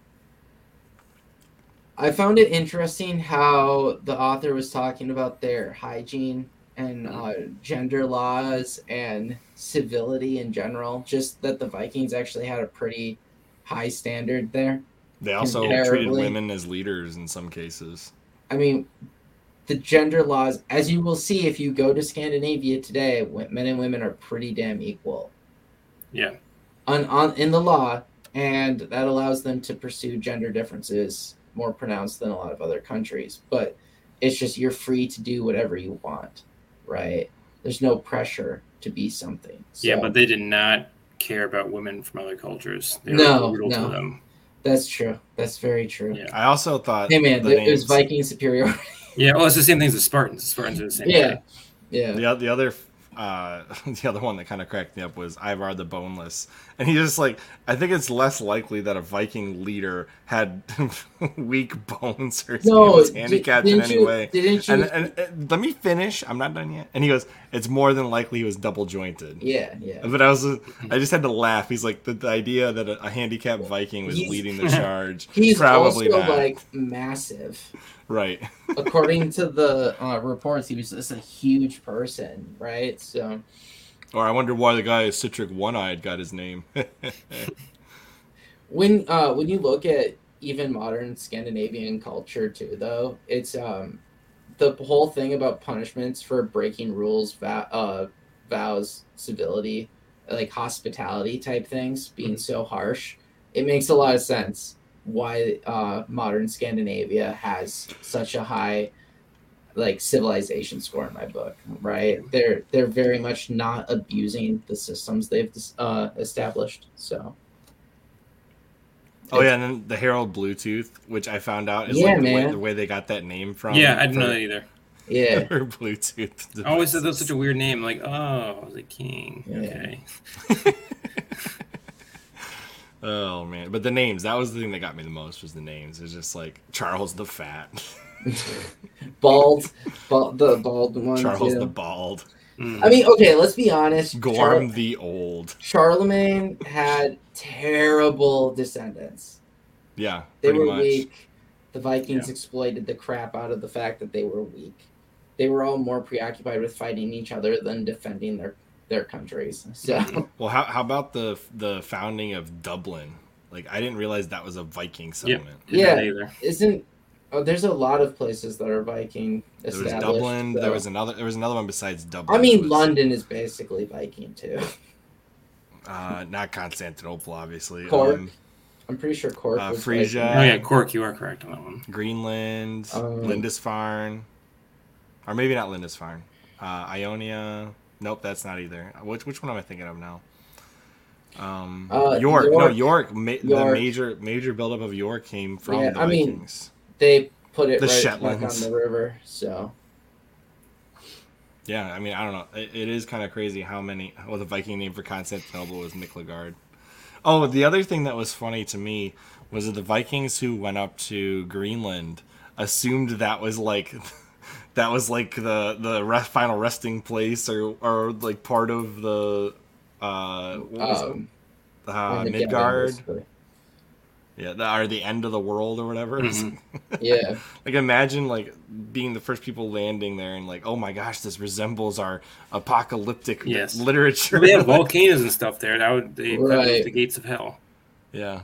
I found it interesting how the author was talking about their hygiene and uh, gender laws and civility in general. Just that the Vikings actually had a pretty high standard there. They also treated women as leaders in some cases. I mean, the gender laws, as you will see if you go to Scandinavia today, men and women are pretty damn equal. Yeah. On, on in the law, and that allows them to pursue gender differences more pronounced than a lot of other countries. But it's just you're free to do whatever you want. Right, there's no pressure to be something. So. Yeah, but they did not care about women from other cultures. They no, were no, to them. That's true. That's very true. Yeah. I also thought, hey man, the it names... was Viking superiority. Yeah, well, it's the same thing as the Spartans. The Spartans are the same. Yeah, way. yeah. The, the other, uh, the other one that kind of cracked me up was Ivar the Boneless, and he just like, I think it's less likely that a Viking leader had weak bones or no, was handicapped in any you, way. Didn't you? And, and, and let me finish. I'm not done yet. And he goes, "It's more than likely he was double jointed." Yeah, yeah. But I was, I just had to laugh. He's like, the, the idea that a, a handicapped Viking was he's, leading the charge. He's probably also not. like massive, right? According to the uh, reports, he was just a huge person, right? So. Or I wonder why the guy Citric One-Eyed got his name. When uh, when you look at even modern Scandinavian culture too, though, it's um, the whole thing about punishments for breaking rules, va- uh, vows, civility, like hospitality type things being mm-hmm. so harsh. It makes a lot of sense why uh, modern Scandinavia has such a high... like civilization score in my book, right? They're they're very much not abusing the systems they've uh, established. So. Oh it's, yeah, and then the Herald Bluetooth, which I found out is yeah, like the way, the way they got that name from. Yeah, I didn't know that either. Yeah. Bluetooth. Devices. I always said that's such a weird name. Like, oh, the king. Yeah. Okay. Oh man, but the names. That was the thing that got me the most. Was the names. It was just like Charles the Fat. bald, bald, the bald one. Charles too. the Bald. Mm. I mean, okay, let's be honest. Gorm Char- the Old. Charlemagne had terrible descendants. Yeah, they were much. weak. The Vikings yeah. exploited the crap out of the fact that they were weak. They were all more preoccupied with fighting each other than defending their, their countries. So, well, how how about the the founding of Dublin? Like, I didn't realize that was a Viking settlement. Yeah, yeah. isn't. Oh, there's a lot of places that are Viking established. There was Dublin. So. There was another. There was another one besides Dublin. I mean, was, London is basically Viking too. Uh, not Constantinople, obviously. Cork. Um, I'm pretty sure Cork. Uh, was Frisia. Viking. Oh yeah, Cork. You are correct on that one. Greenland, um, Lindisfarne, or maybe not Lindisfarne. Uh, Ionia. Nope, that's not either. Which which one am I thinking of now? Um, uh, York. York. No, York, ma- York. The major major buildup of York came from yeah, the I Vikings. Mean, They put it the right back on the river, so. Yeah, I mean, I don't know. It, it is kind of crazy how many... Well, the Viking name for Constantinople was Miklagard. Oh, the other thing that was funny to me was that the Vikings who went up to Greenland assumed that was like that was like the the rest, final resting place or or like part of the uh what was um, it? Uh, Midgard. Yeah, the, or the end of the world or whatever. Mm-hmm. Yeah. Like, imagine, like, being the first people landing there and, like, oh, my gosh, this resembles our apocalyptic yes. literature. Well, they have volcanoes and stuff there. That would be right. the gates of hell. Yeah.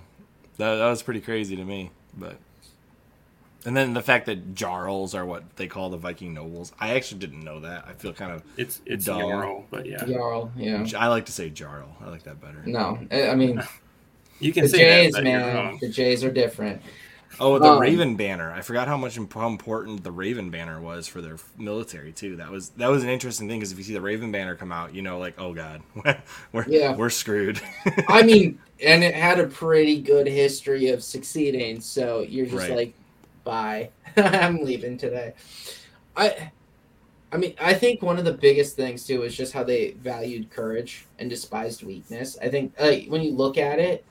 That, that was pretty crazy to me. But And then the fact that Jarls are what they call the Viking nobles. I actually didn't know that. I feel kind of It's It's dull. Jarl, but yeah. Jarl, yeah. I like to say Jarl. I like that better. No, I mean... You can the Jays, that, man. The Jays are different. Oh, the um, Raven Banner! I forgot how much how important the Raven Banner was for their military too. That was that was an interesting thing because if you see the Raven Banner come out, you know, like, oh god, we're yeah. we're screwed. I mean, and it had a pretty good history of succeeding, so you're just right. like, bye, I'm leaving today. I, I mean, I think one of the biggest things too is just how they valued courage and despised weakness. I think like when you look at it.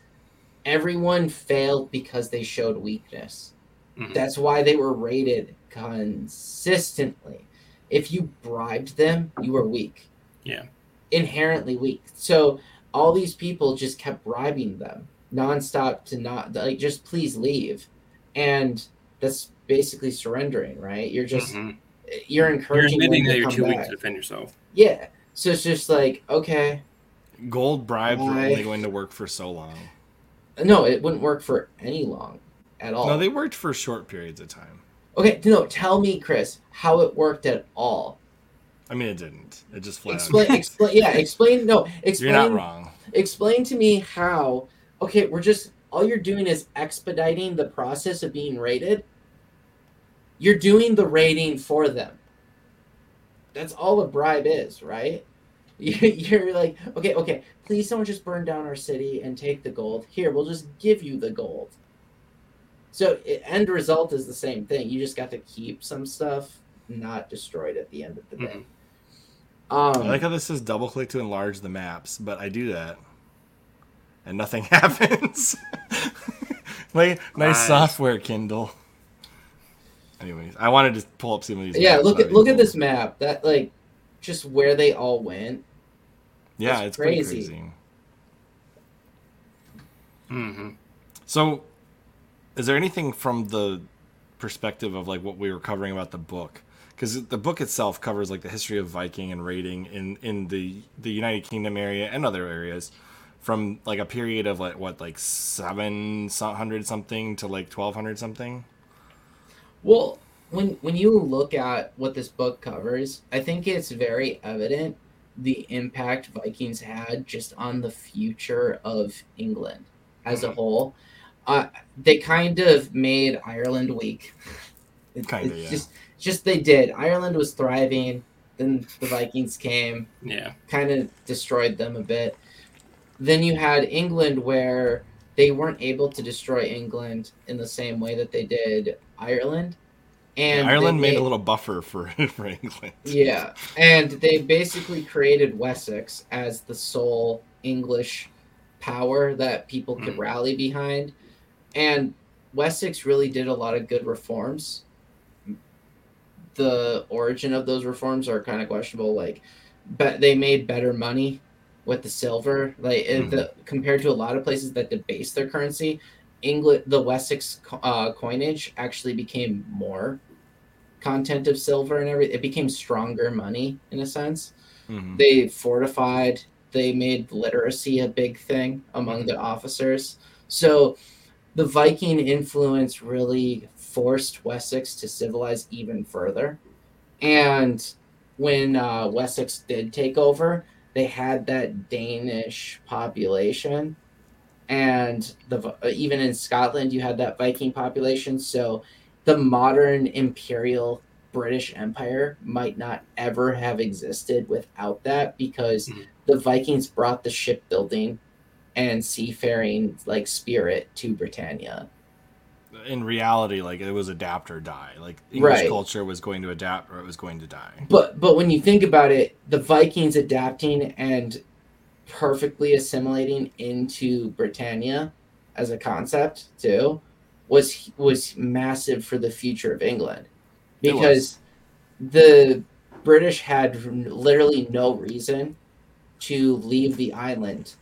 Everyone failed because they showed weakness. Mm-hmm. That's why they were rated consistently. If you bribed them, you were weak. Yeah. Inherently weak. So all these people just kept bribing them nonstop to not, like, just please leave. And that's basically surrendering, right? You're just, mm-hmm. you're encouraging them to come back. You're admitting that you're too weak to defend yourself. Yeah. So it's just like, okay. Gold bribes were only going to work for so long. No, it wouldn't work for any long at all. No, they worked for short periods of time. Okay, no, tell me, Chris, how it worked at all. I mean, it didn't. It just flat explain, out. Explain, yeah, explain, no, explain. You're not wrong. Explain to me how, okay, we're just, all you're doing is expediting the process of being raided. You're doing the raiding for them. That's all a bribe is, right? You're like, okay, okay, please someone just burn down our city and take the gold. Here, we'll just give you the gold. So end result is the same thing. You just got to keep some stuff not destroyed at the end of the day. Mm-hmm. Um, I like how this says double-click to enlarge the maps, but I do that, and nothing happens. like, nice I... software, Kindle. Anyways, I wanted to pull up some of these yeah, maps. Yeah, look at, look at this map. That, like, just where they all went. Yeah, it's crazy. Pretty crazy. Mm-hmm. So, is there anything from the perspective of like what we were covering about the book? Because the book itself covers like the history of Viking and raiding in, in the the United Kingdom area and other areas, from like a period of like what like seven hundred something to like twelve hundred something. Well, when when you look at what this book covers, I think it's very evident the impact Vikings had just on the future of England as a whole. Uh, they kind of made Ireland weak. It, kind of, yeah. Just, just they did. Ireland was thriving. Then the Vikings came. Yeah. Kind of destroyed them a bit. Then you had England where they weren't able to destroy England in the same way that they did Ireland. And yeah, Ireland made, made a little buffer for, for England. Yeah, and they basically created Wessex as the sole English power that people could mm. rally behind. And Wessex really did a lot of good reforms. The origin of those reforms are kind of questionable. Like, but they made better money with the silver. Like, mm. the, compared to a lot of places that debase their currency, England, the Wessex uh, coinage actually became more content of silver and everything. It became stronger money in a sense. Mm-hmm. They fortified. They made literacy a big thing among mm-hmm. the officers. So the Viking influence really forced Wessex to civilize even further. And when uh, Wessex did take over, they had that Danish population. And the, even in Scotland, you had that Viking population. So the modern imperial British Empire might not ever have existed without that because mm-hmm. the Vikings brought the shipbuilding and seafaring like spirit to Britannia. In reality, like it was adapt or die. Like English right. culture was going to adapt or it was going to die. But but when you think about it, the Vikings adapting and perfectly assimilating into Britannia as a concept too was was massive for the future of England, because the British had literally no reason to leave the island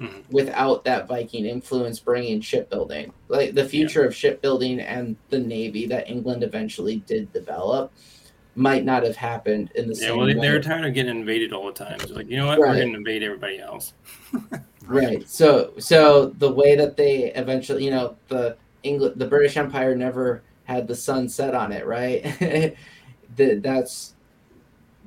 mm-hmm. without that Viking influence bringing shipbuilding. Like the future yeah. of shipbuilding and the navy that England eventually did develop might not have happened in the yeah, same well, they, way. They were tired of getting invaded all the time. So like, you know what? Right. We're going to invade everybody else. Right. So so the way that they eventually, you know, the England, the British Empire never had the sun set on it, right? the, that's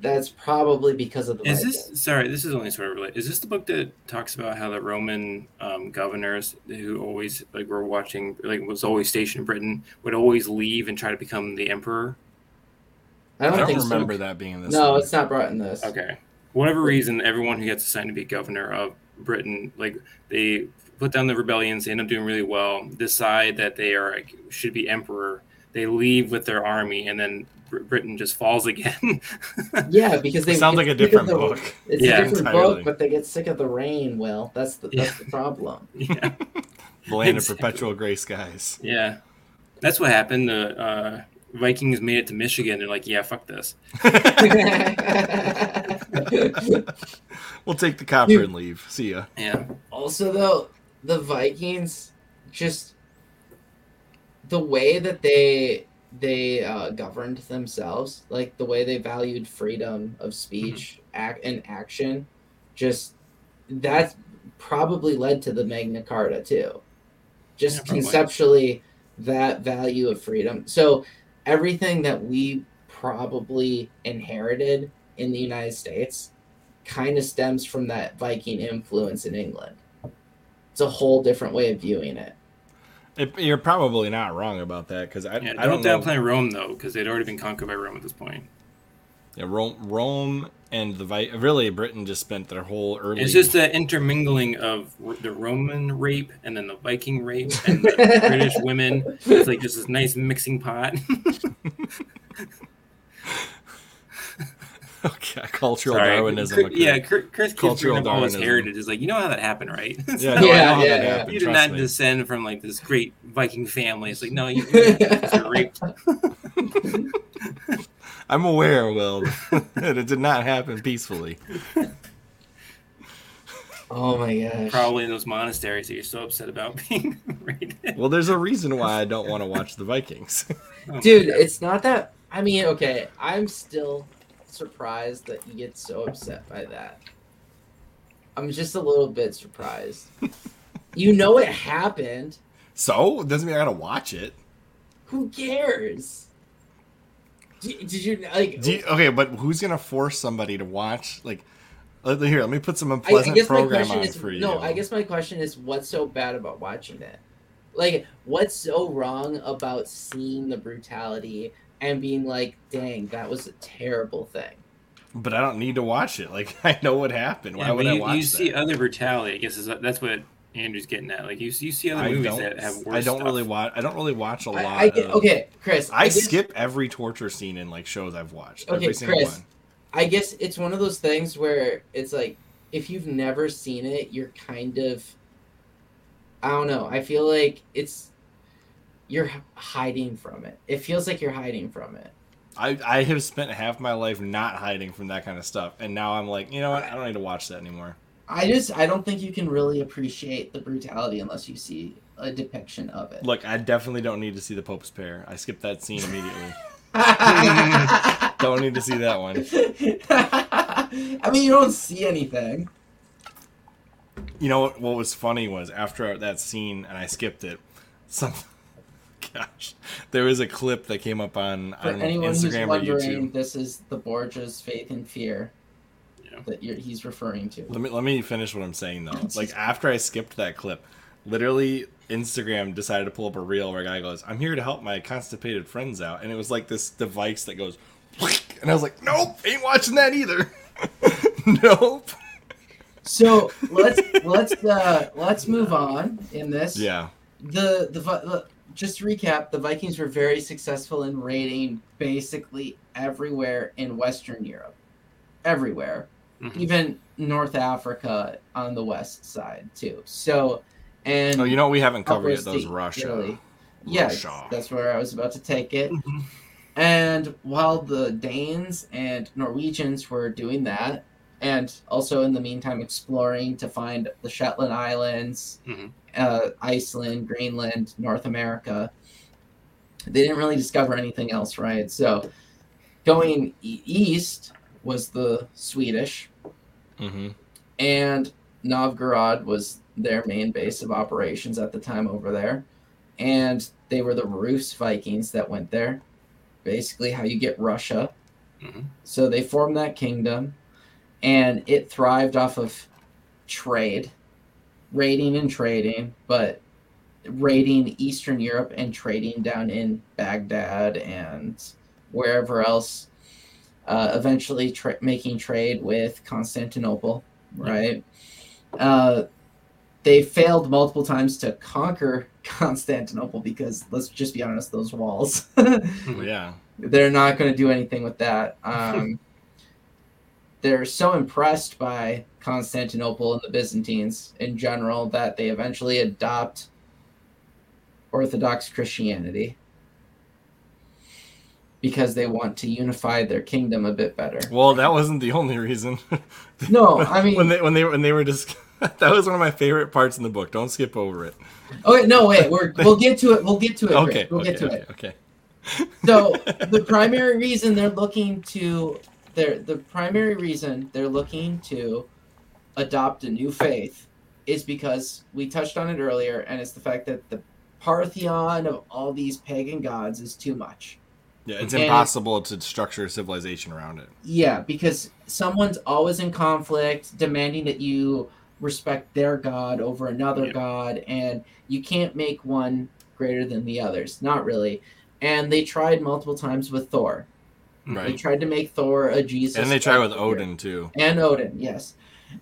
that's probably because of the Is Vikings. This sorry, this is only sort of related. Is this the book that talks about how the Roman um, governors who always like were watching like was always stationed in Britain would always leave and try to become the emperor? I don't, I don't think remember so. that being in this. No, story. It's not brought in this. Okay. For whatever reason, everyone who gets assigned to be governor of Britain, like they put down the rebellions, they end up doing really well, decide that they are like, should be emperor. They leave with their army, and then Britain just falls again. Yeah, because they it sounds like a different the, book. It's yeah, a different entirely. book, but they get sick of the rain. Well, that's the that's yeah. the problem. Yeah, the land of perpetual gray skies. Yeah, that's what happened. The uh, Vikings made it to Michigan. They're like, yeah, fuck this. We'll take the copper and leave. See ya. Yeah. Also, though, the Vikings just the way that they they uh, governed themselves, like the way they valued freedom of speech mm-hmm. act and action, just that probably led to the Magna Carta too. Just yeah, conceptually, that value of freedom. So everything that we probably inherited in the United States kind of stems from that Viking influence in England. It's a whole different way of viewing it. It you're probably not wrong about that, because I, yeah, I don't, don't downplay know. Rome, though, because they'd already been conquered by Rome at this point. Yeah, Rome, Rome and the Vi- really Britain just spent their whole early... It's just the intermingling of the Roman rape and then the Viking rape and the British women. It's like just this nice mixing pot. Okay, cultural Sorry. Darwinism. Cur- yeah, Chris Cur- keeps bringing up all his heritage. It's like, you know how that happened, right? Yeah, no, yeah, yeah, yeah. You did not me. descend from like this great Viking family. It's like, no, you, you're raped. I'm aware, Will, that it did not happen peacefully. Oh my gosh. Probably in those monasteries that you're so upset about being raided. Well, there's a reason why I don't want to watch the Vikings. Oh, dude, it's not that... I mean, okay, I'm still... surprised that you get so upset by that. I'm just a little bit surprised. You know it happened. So? It doesn't mean I gotta watch it. Who cares? Did, did you, like... Do you, okay, but who's gonna force somebody to watch, like... Here, let me put some unpleasant I, I program on is, for you. No, I guess my question is, what's so bad about watching it? Like, what's so wrong about seeing the brutality... and being like, dang, that was a terrible thing. But I don't need to watch it. Like, I know what happened. Why yeah, would you, I watch it? You that? see other brutality. I guess is, that's what Andrew's getting at. Like, you, you see other I movies that have worse I don't stuff. really watch. I don't really watch a lot. I, I get, of, okay, Chris. I, I guess, skip every torture scene in like shows I've watched. Okay, every single Chris. One. I guess it's one of those things where it's like, if you've never seen it, you're kind of. I don't know. I feel like it's. You're hiding from it. It feels like you're hiding from it. I, I have spent half my life not hiding from that kind of stuff, and now I'm like, you know what? I don't need to watch that anymore. I just I don't think you can really appreciate the brutality unless you see a depiction of it. Look, I definitely don't need to see the Pope's Pair. I skipped that scene immediately. Don't need to see that one. I mean, you don't see anything. You know what? What was funny was after that scene, and I skipped it. Something. Gosh, there was a clip that came up on I don't know, Instagram or YouTube. This is the Borgias' Faith and Fear yeah. that you're, he's referring to. Let me let me finish what I'm saying though. Like after I skipped that clip, literally Instagram decided to pull up a reel where a guy goes, "I'm here to help my constipated friends out," and it was like this device that goes, and I was like, "Nope, ain't watching that either." Nope. So let's let's uh, let's move on in this. Yeah. The the. the Just to recap, the Vikings were very successful in raiding basically everywhere in Western Europe. Everywhere. Mm-hmm. Even North Africa on the west side, too. So, and... Oh, you know what we haven't covered yet? That was Russia. Italy. Yes, Russia. That's where I was about to take it. Mm-hmm. And while the Danes and Norwegians were doing that, and also in the meantime exploring to find the Shetland Islands, mm-hmm. uh, Iceland, Greenland, North America, they didn't really discover anything else, right? So going e- east was the Swedish, mm-hmm. and Novgorod was their main base of operations at the time over there. And they were the Rus Vikings that went there, basically how you get Russia. Mm-hmm. So they formed that kingdom, and it thrived off of trade, raiding and trading, but raiding Eastern Europe and trading down in Baghdad and wherever else, uh, eventually tra- making trade with Constantinople, right? Mm-hmm. Uh, they failed multiple times to conquer Constantinople because, let's just be honest, those walls. Yeah. They're not going to do anything with that. Um, they're so impressed by Constantinople and the Byzantines in general that they eventually adopt Orthodox Christianity because they want to unify their kingdom a bit better. Well, that wasn't the only reason. No, I mean... When they, when they, when they were just... That was one of my favorite parts in the book. Don't skip over it. Okay, no, wait. We're, we'll get to it. We'll get to it. Okay, Rick. We'll okay, get to okay, it. Okay. So the primary reason they're looking to, they're, the primary reason they're looking to adopt a new faith is because we touched on it earlier, and it's the fact that the pantheon of all these pagan gods is too much. Yeah, it's and, impossible to structure civilization around it. Yeah, because someone's always in conflict, demanding that you respect their god over another yep. god, and you can't make one greater than the others. Not really. And they tried multiple times with Thor. Right. They tried to make Thor a Jesus. And they tried with Odin too. And Odin, yes.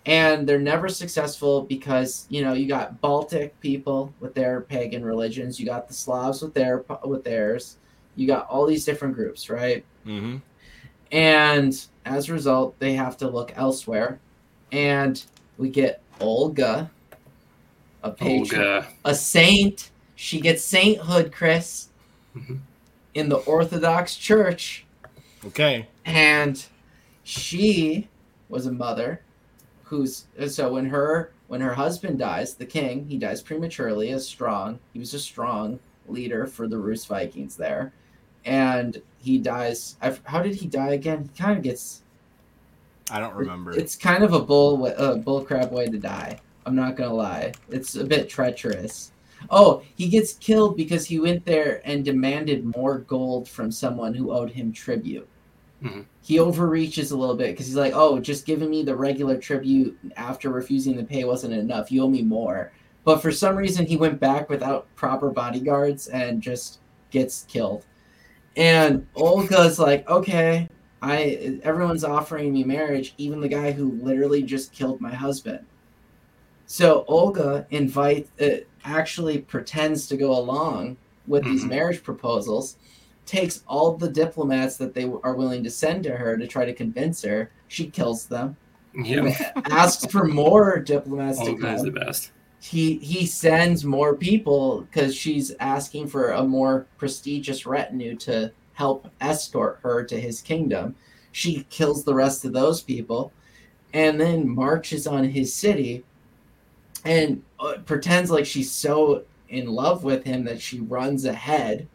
And they're never successful because, you know, you got Baltic people with their pagan religions, you got the Slavs with their with theirs, you got all these different groups, right? Mm-hmm. And as a result, they have to look elsewhere. And we get Olga, a patron, Olga. a saint. She gets sainthood, Chris, mm-hmm. in the Orthodox Church. Okay. And she was a mother who's so when her when her husband dies, the king, he dies prematurely as strong. He was a strong leader for the Rus Vikings there, and he dies. I've, how did he die again? He kind of gets. I don't remember. It's kind of a bull, uh, bull crap way to die. I'm not going to lie. It's a bit treacherous. Oh, he gets killed because he went there and demanded more gold from someone who owed him tribute. Mm-hmm. He overreaches a little bit because he's like, oh, just giving me the regular tribute after refusing to pay wasn't enough. You owe me more. But for some reason, he went back without proper bodyguards and just gets killed. And Olga's like, okay... I everyone's offering me marriage, even the guy who literally just killed my husband. So Olga invites, uh, actually pretends to go along with mm-hmm. these marriage proposals, takes all the diplomats that they are willing to send to her to try to convince her. She kills them. Yeah. Asks for more diplomats Olga to come. Olga is the best. He he sends more people because she's asking for a more prestigious retinue to help escort her to his kingdom. She kills the rest of those people and then marches on his city and uh, pretends like she's so in love with him that she runs ahead,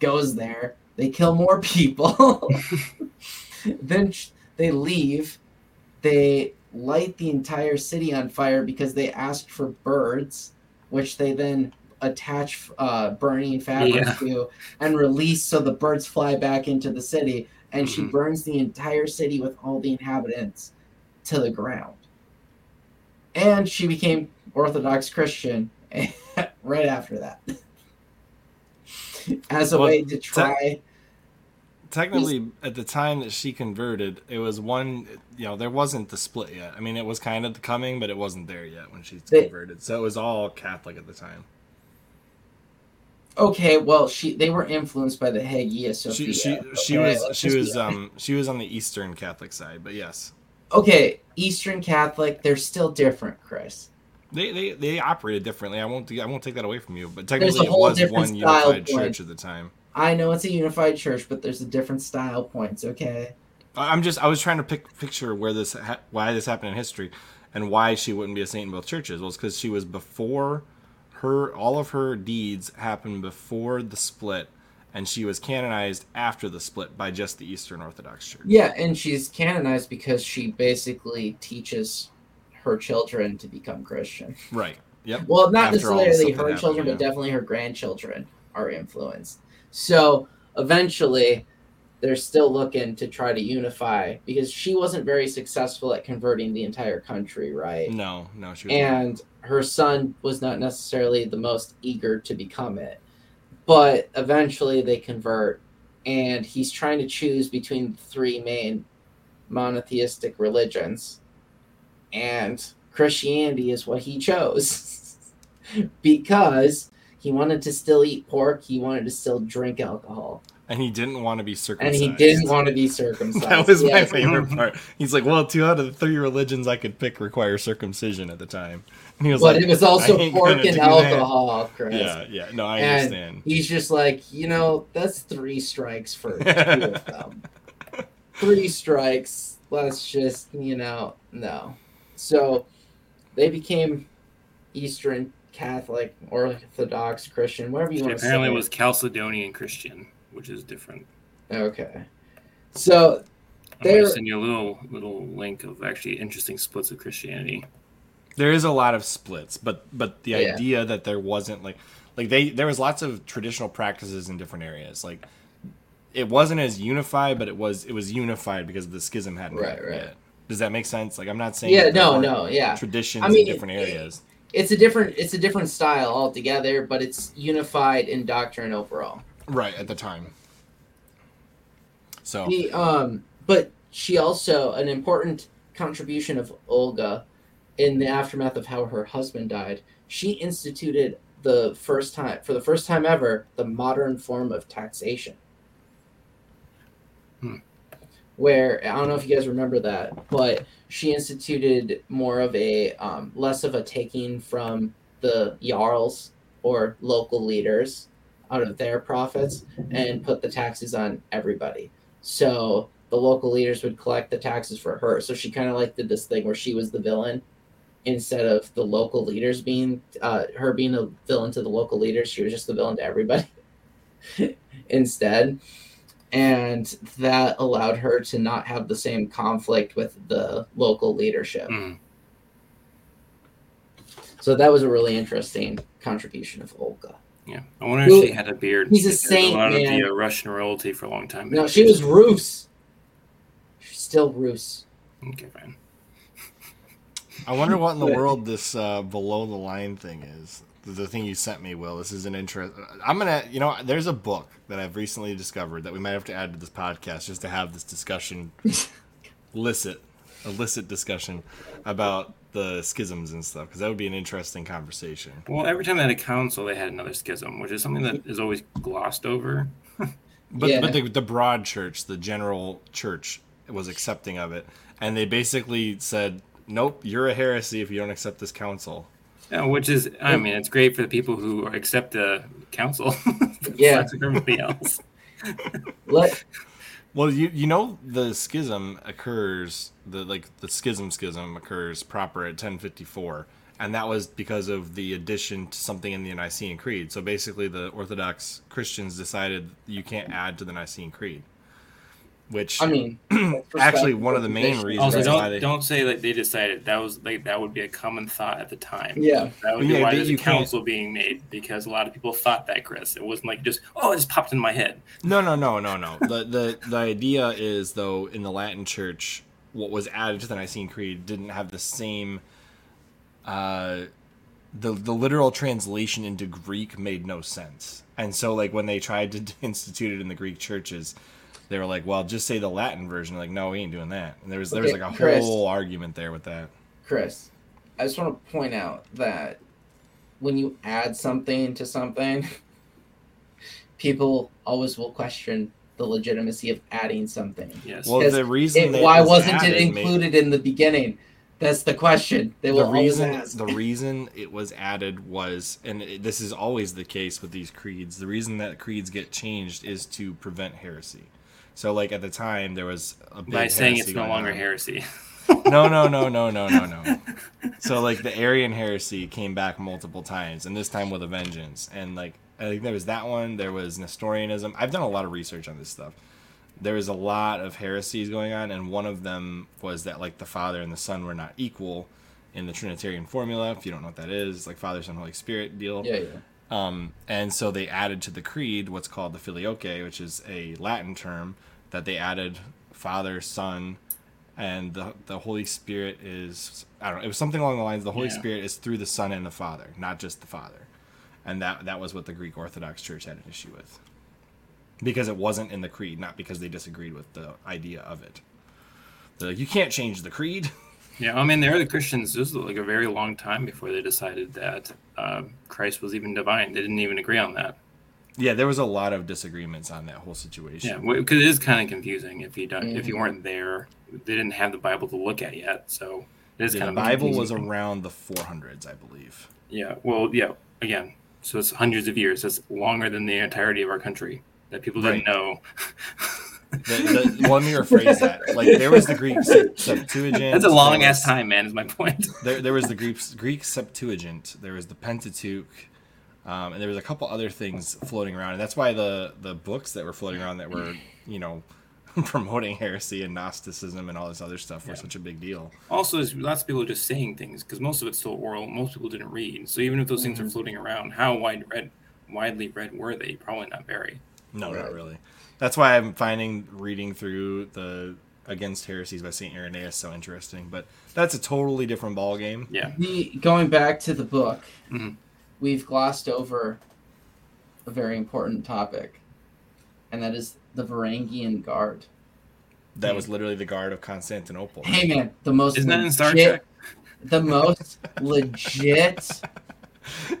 goes there, they kill more people. Then sh- they leave. They light the entire city on fire because they asked for birds, which they then attach uh, burning fabric yeah. to and release so the birds fly back into the city, and mm-hmm. she burns the entire city with all the inhabitants to the ground. And she became Orthodox Christian right after that as a well, way to try... Te- technically, these- at the time that she converted, it was one... You know, there wasn't the split yet. I mean, it was kind of coming, but it wasn't there yet when she converted. They- so it was all Catholic at the time. Okay, well, she they were influenced by the Hagia Sophia. She she, she okay, was she was um she was on the Eastern Catholic side, but yes. Okay, Eastern Catholic, they're still different, Chris. They they they operated differently. I won't I won't take that away from you. But technically, it was one unified church at the time. I know it's a unified church, but there's a different style points. Okay. I'm just I was trying to pick picture where this ha- why this happened in history, and why she wouldn't be a saint in both churches. Well, it's because she was before her all of her deeds happened before the split, and she was canonized after the split by just the Eastern Orthodox Church. Yeah, and she's canonized because she basically teaches her children to become Christian. Right. Yep. Well, not After necessarily all, her happened, children, yeah. but definitely her grandchildren are influenced. So eventually they're still looking to try to unify because she wasn't very successful at converting the entire country, right? No, no, she wasn't. And her son was not necessarily the most eager to become it. But eventually they convert, and he's trying to choose between the three main monotheistic religions. And Christianity is what he chose because he wanted to still eat pork. He wanted to still drink alcohol. And he didn't want to be circumcised. And he didn't want to be circumcised. That was yes. my favorite part. He's like, well, two out of the three religions I could pick require circumcision at the time. And he was but like, it was also pork and alcohol, that. Chris. Yeah, yeah. No, I and understand. He's just like, you know, that's three strikes for two of them. Three strikes. Let's just, you know, no. So they became Eastern Catholic, Orthodox Christian, whatever you want to say. Apparently it was Chalcedonian Christian, which is different. Okay. So I'm going to send you a little, little link of actually interesting splits of Christianity. There is a lot of splits, but but the yeah. idea that there wasn't like like they there was lots of traditional practices in different areas. Like it wasn't as unified, but it was it was unified because the schism hadn't right, happened right. yet. Does that make sense? Like I'm not saying yeah, no, no, yeah. traditions I mean, in different areas. It, it's a different it's a different style altogether, but it's unified in doctrine overall. Right, at the time. So the, um but she also an important contribution of Olga in the aftermath of how her husband died, she instituted the first time for the first time ever the modern form of taxation. Hmm. Where I don't know if you guys remember that, but she instituted more of a um, less of a taking from the jarls or local leaders out of their profits and put the taxes on everybody. So the local leaders would collect the taxes for her. So she kind of like did this thing where she was the villain instead of the local leaders being uh, her being a villain to the local leaders. She was just the villain to everybody instead. And that allowed her to not have the same conflict with the local leadership. Mm. So that was a really interesting contribution of Olga. Yeah, I wonder if she had a beard. He's a saint, man. She was a Russian royalty for a long time. No, she was Rus. She's still Rus. Okay, fine. I wonder what in the world this uh, below the line thing is. The thing you sent me, Will. This is an interest. I'm going to, you know, there's a book that I've recently discovered that we might have to add to this podcast just to have this discussion, illicit, illicit discussion about the schisms and stuff, because that would be an interesting conversation. Well, every time they had a council, they had another schism, which is something that is always glossed over. but yeah. but the, the broad church, the general church, was accepting of it. And they basically said, nope, you're a heresy if you don't accept this council. Yeah, which is, I mean, it's great for the people who accept the council. yeah. That's everybody else. What? Well, you you know the schism occurs, the like the schism schism occurs proper at ten fifty-four, and that was because of the addition to something in the Nicene Creed. So basically the Orthodox Christians decided you can't add to the Nicene Creed. Which I mean, actually, one of the main reasons. Also, don't why they, don't say like they decided that was like that would be a common thought at the time. Yeah, that would be yeah, why there's a council can't. being made because a lot of people thought that, Chris. It wasn't like just oh, it just popped in my head. No, no, no, no, no. the the The idea is though in the Latin Church, what was added to the Nicene Creed didn't have the same. Uh, the the literal translation into Greek made no sense, and so like when they tried to institute it in the Greek churches. They were like, well, just say the Latin version. Like, no, we ain't doing that. And there was, okay, there was like a Chris, whole argument there with that. Chris, I just want to point out that when you add something to something, people always will question the legitimacy of adding something. Yes. Well, the reason it, why wasn't it included made... in the beginning? That's the question. They will the reason, always ask. The reason it was added was, and it, this is always the case with these creeds, the reason that creeds get changed is to prevent heresy. So, like, at the time, there was a big By saying it's no longer on. heresy. No, no, no, no, no, no, no. So, like, the Arian heresy came back multiple times, and this time with a vengeance. And, like, I think there was that one. There was Nestorianism. I've done a lot of research on this stuff. There was a lot of heresies going on, and one of them was that, like, the Father and the Son were not equal in the Trinitarian formula. If you don't know what that is, like, Father, Son, Holy Spirit deal. Yeah, yeah. Um, and so they added to the creed what's called the Filioque, which is a Latin term that they added Father, Son, and the the Holy Spirit is, I don't know, it was something along the lines, the Holy yeah. Spirit is through the Son and the Father, not just the Father. And that, that was what the Greek Orthodox Church had an issue with. Because it wasn't in the creed, not because they disagreed with the idea of it. They're like, you can't change the creed. Yeah, I mean, the early Christians, this was like a very long time before they decided that uh, Christ was even divine. They didn't even agree on that. Yeah, there was a lot of disagreements on that whole situation. Yeah, because well, it is kind of confusing if you don't, mm-hmm. if you weren't there. They didn't have the Bible to look at yet, so it is yeah, kind of confusing. The Bible was around the four hundreds, I believe. Yeah, well, yeah, again, so it's hundreds of years. That's longer than the entirety of our country that people didn't right. know. The, the, well, let me rephrase that. Like, there was the Greek Septuagint. That's a long was, ass time, man. Is my point. There, there was the Greek Greek Septuagint. There was the Pentateuch, um, and there was a couple other things floating around. And that's why the the books that were floating around that were, you know, promoting heresy and Gnosticism and all this other stuff were yeah. such a big deal. Also, there's lots of people just saying things because most of it's still oral. Most people didn't read. So even if those mm-hmm. things are floating around, how wide read, widely read were they? Probably not very. No, right. not really. That's why I'm finding reading through the Against Heresies by Saint Irenaeus so interesting. But that's a totally different ballgame. Yeah. We, going back to the book, mm-hmm. we've glossed over a very important topic, and that is the Varangian Guard. That mm-hmm. was literally the guard of Constantinople. Right? Hey, man, the most Isn't legit, that in Star Trek? The most legit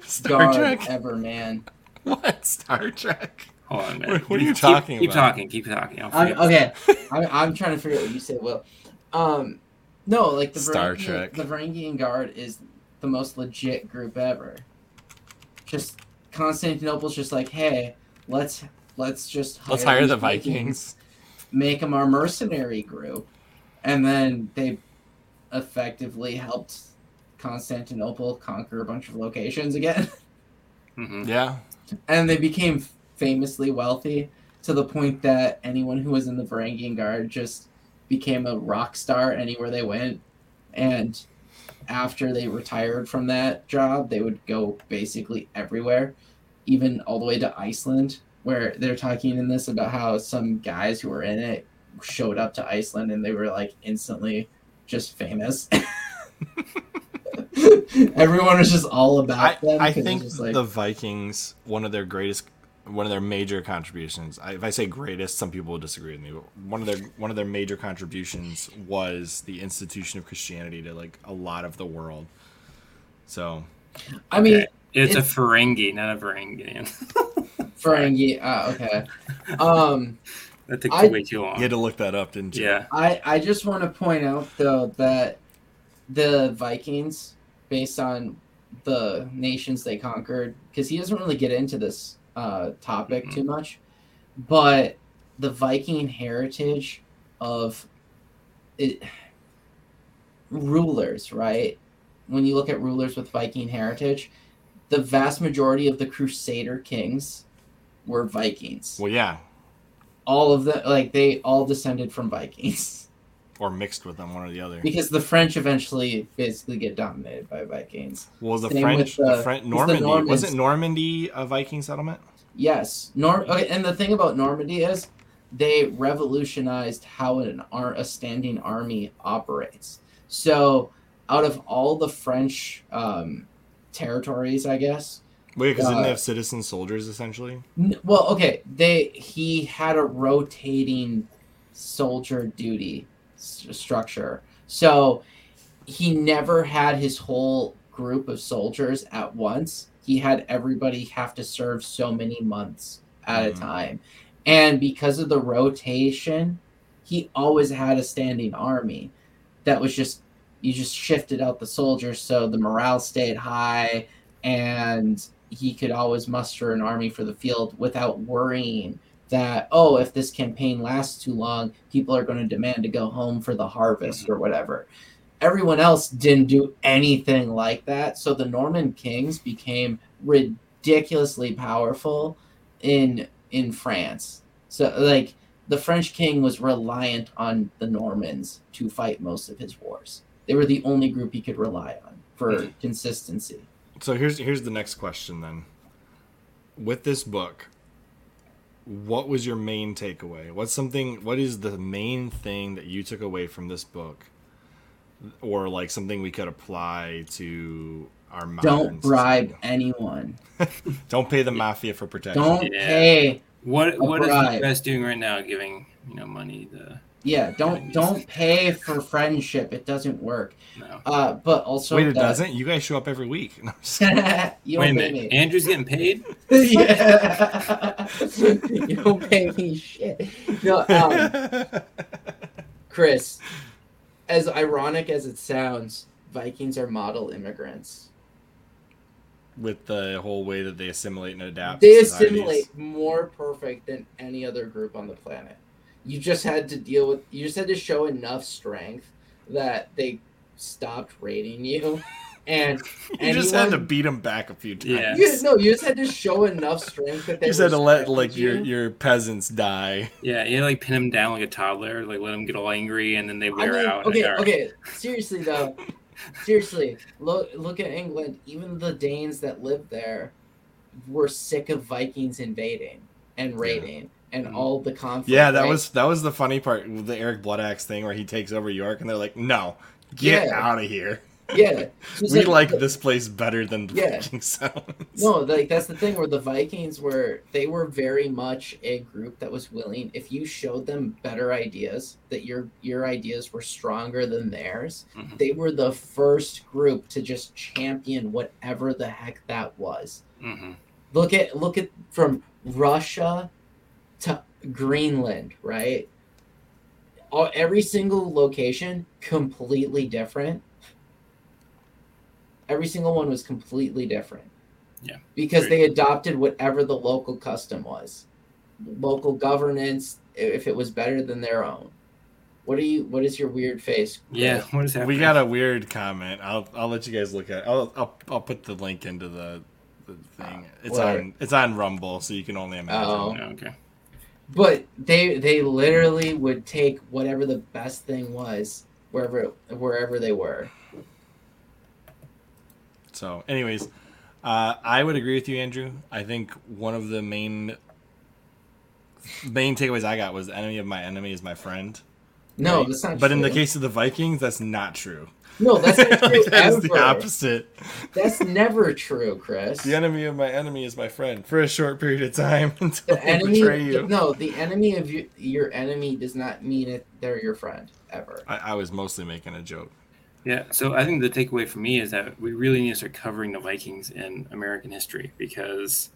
Star guard Trek? ever, man. What? Star Trek? Hold on, man. What are you keep, talking keep, about? Keep talking, keep talking. I'm, okay, I'm, I'm trying to figure out what you said, Will. Um, no, like the Star Varangian, Trek. The Varangian Guard is the most legit group ever. Just Constantinople's just like, hey, let's let's just hire, let's hire the Vikings, Vikings, make them our mercenary group, and then they effectively helped Constantinople conquer a bunch of locations again. Mm-hmm. Yeah, and they became famously wealthy to the point that anyone who was in the Varangian Guard just became a rock star anywhere they went. And after they retired from that job, they would go basically everywhere, even all the way to Iceland, where they're talking in this about how some guys who were in it showed up to Iceland and they were like instantly just famous. Everyone was just all about them. I, I think just like, the Vikings, one of their greatest One of their major contributions, if I say greatest, some people will disagree with me, but one of their one of their major contributions was the institution of Christianity to like a lot of the world. So, I okay. mean, it's, it's a Ferengi, not a Varangian. Ferengi, ah, okay. Um, that took I, way too long. You had to look that up, didn't you? Yeah. I I just want to point out though that the Vikings, based on the nations they conquered, because he doesn't really get into this Uh, topic mm-hmm. too much, but the Viking heritage of it, rulers, right? When you look at rulers with Viking heritage, the vast majority of the Crusader kings were Vikings. Well, yeah. All of the, like, they all descended from Vikings. Or mixed with them, one or the other. Because the French eventually basically get dominated by Vikings. Well, the Same French, the, the French Normandy, the wasn't Normandy a Viking settlement? Yes. Nor- okay, and the thing about Normandy is they revolutionized how an ar- a standing army operates. So out of all the French um, territories, I guess. Wait, because uh, didn't they have citizen soldiers, essentially? N- well, okay. They He had a rotating soldier duty structure, so he never had his whole group of soldiers at once. He had everybody have to serve so many months at mm-hmm. a time, and because of the rotation, he always had a standing army that was just you just shifted out the soldiers so the morale stayed high and he could always muster an army for the field without worrying that, oh, if this campaign lasts too long, people are going to demand to go home for the harvest or whatever. Everyone else didn't do anything like that. So the Norman kings became ridiculously powerful in in France. So, like, the French king was reliant on the Normans to fight most of his wars. They were the only group he could rely on for consistency. So here's here's the next question then. With this book, what was your main takeaway? What's something? What is the main thing that you took away from this book, or like something we could apply to our minds? Don't bribe anyone. Don't pay the mafia for protection. Don't yeah. pay. What what bribe. Is the U S doing right now? Giving you know money to. Yeah, don't don't pay for friendship. It doesn't work. No. Uh, but also, wait, it that... doesn't? You guys show up every week. No, you wait a minute, me. Andrew's getting paid? Yeah, you don't pay me shit. No, um, Chris. As ironic as it sounds, Vikings are model immigrants. With the whole way that they assimilate and adapt, they assimilate societies. More perfect than any other group on the planet. You just had to deal with. You just had to show enough strength that they stopped raiding you, and you anyone, just had to beat them back a few times. Yeah. You, no, you just had to show enough strength that they. You just had to let like you. your your peasants die. Yeah, you had to, like, pin them down like a toddler, like let them get all angry, and then they wear I mean, out. Okay, okay. Seriously though, seriously, look look at England. Even the Danes that lived there were sick of Vikings invading and raiding. Yeah. And all the conflict. Yeah, that right? was that was the funny part, the Eric Bloodaxe thing where he takes over York, and they're like, "No, get yeah. out of here." Yeah, so we like, like this place better than the yeah. Viking sounds. No, like that's the thing where the Vikings were they were very much a group that was willing. If you showed them better ideas, that your your ideas were stronger than theirs, mm-hmm. they were the first group to just champion whatever the heck that was. Mm-hmm. Look at look at from Russia. To Greenland, right? All, every single location completely different. Every single one was completely different. Yeah. Because they adopted whatever the local custom was. Local governance, if it was better than their own. What are you what is your weird face? Yeah, what is happening? We got a weird comment. I'll I'll let you guys look at it. I'll I'll, I'll put the link into the, the thing. It's what? on it's on Rumble, so you can only imagine. Oh, okay. But they they literally would take whatever the best thing was wherever wherever they were. So, anyways, uh, I would agree with you, Andrew. I think one of the main main takeaways I got was the enemy of my enemy is my friend. No, right? That's not but true. But in the case of the Vikings, that's not true. No, that's not true. Like, that is the opposite. That's never true, Chris. The enemy of my enemy is my friend for a short period of time until the enemy, they betray you. No, the enemy of you, your enemy does not mean it, they're your friend, ever. I, I was mostly making a joke. Yeah, so I think the takeaway for me is that we really need to start covering the Vikings in American history because,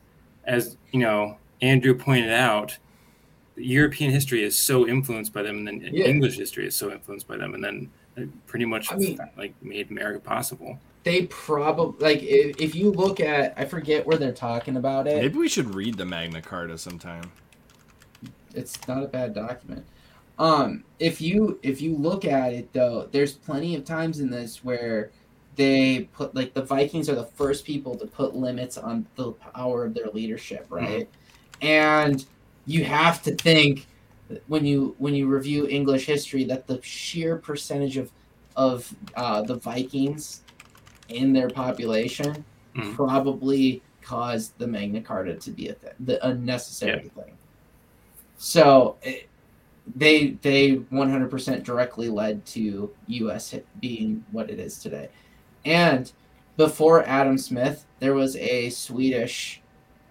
as you know, Andrew pointed out, European history is so influenced by them, and then yeah. English history is so influenced by them, and then pretty much I mean, like made America possible. They probably like if, if you look at I forget where they're talking about it. Maybe we should read the Magna Carta sometime. It's not a bad document. Um, if you if you look at it though, there's plenty of times in this where they put like the Vikings are the first people to put limits on the power of their leadership, right? Mm-hmm. And you have to think when you when you review English history that the sheer percentage of of uh, the Vikings in their population mm-hmm. probably caused the Magna Carta to be a th- the unnecessary yeah. thing. So it, they they one hundred percent directly led to U S being what it is today. And before Adam Smith, there was a Swedish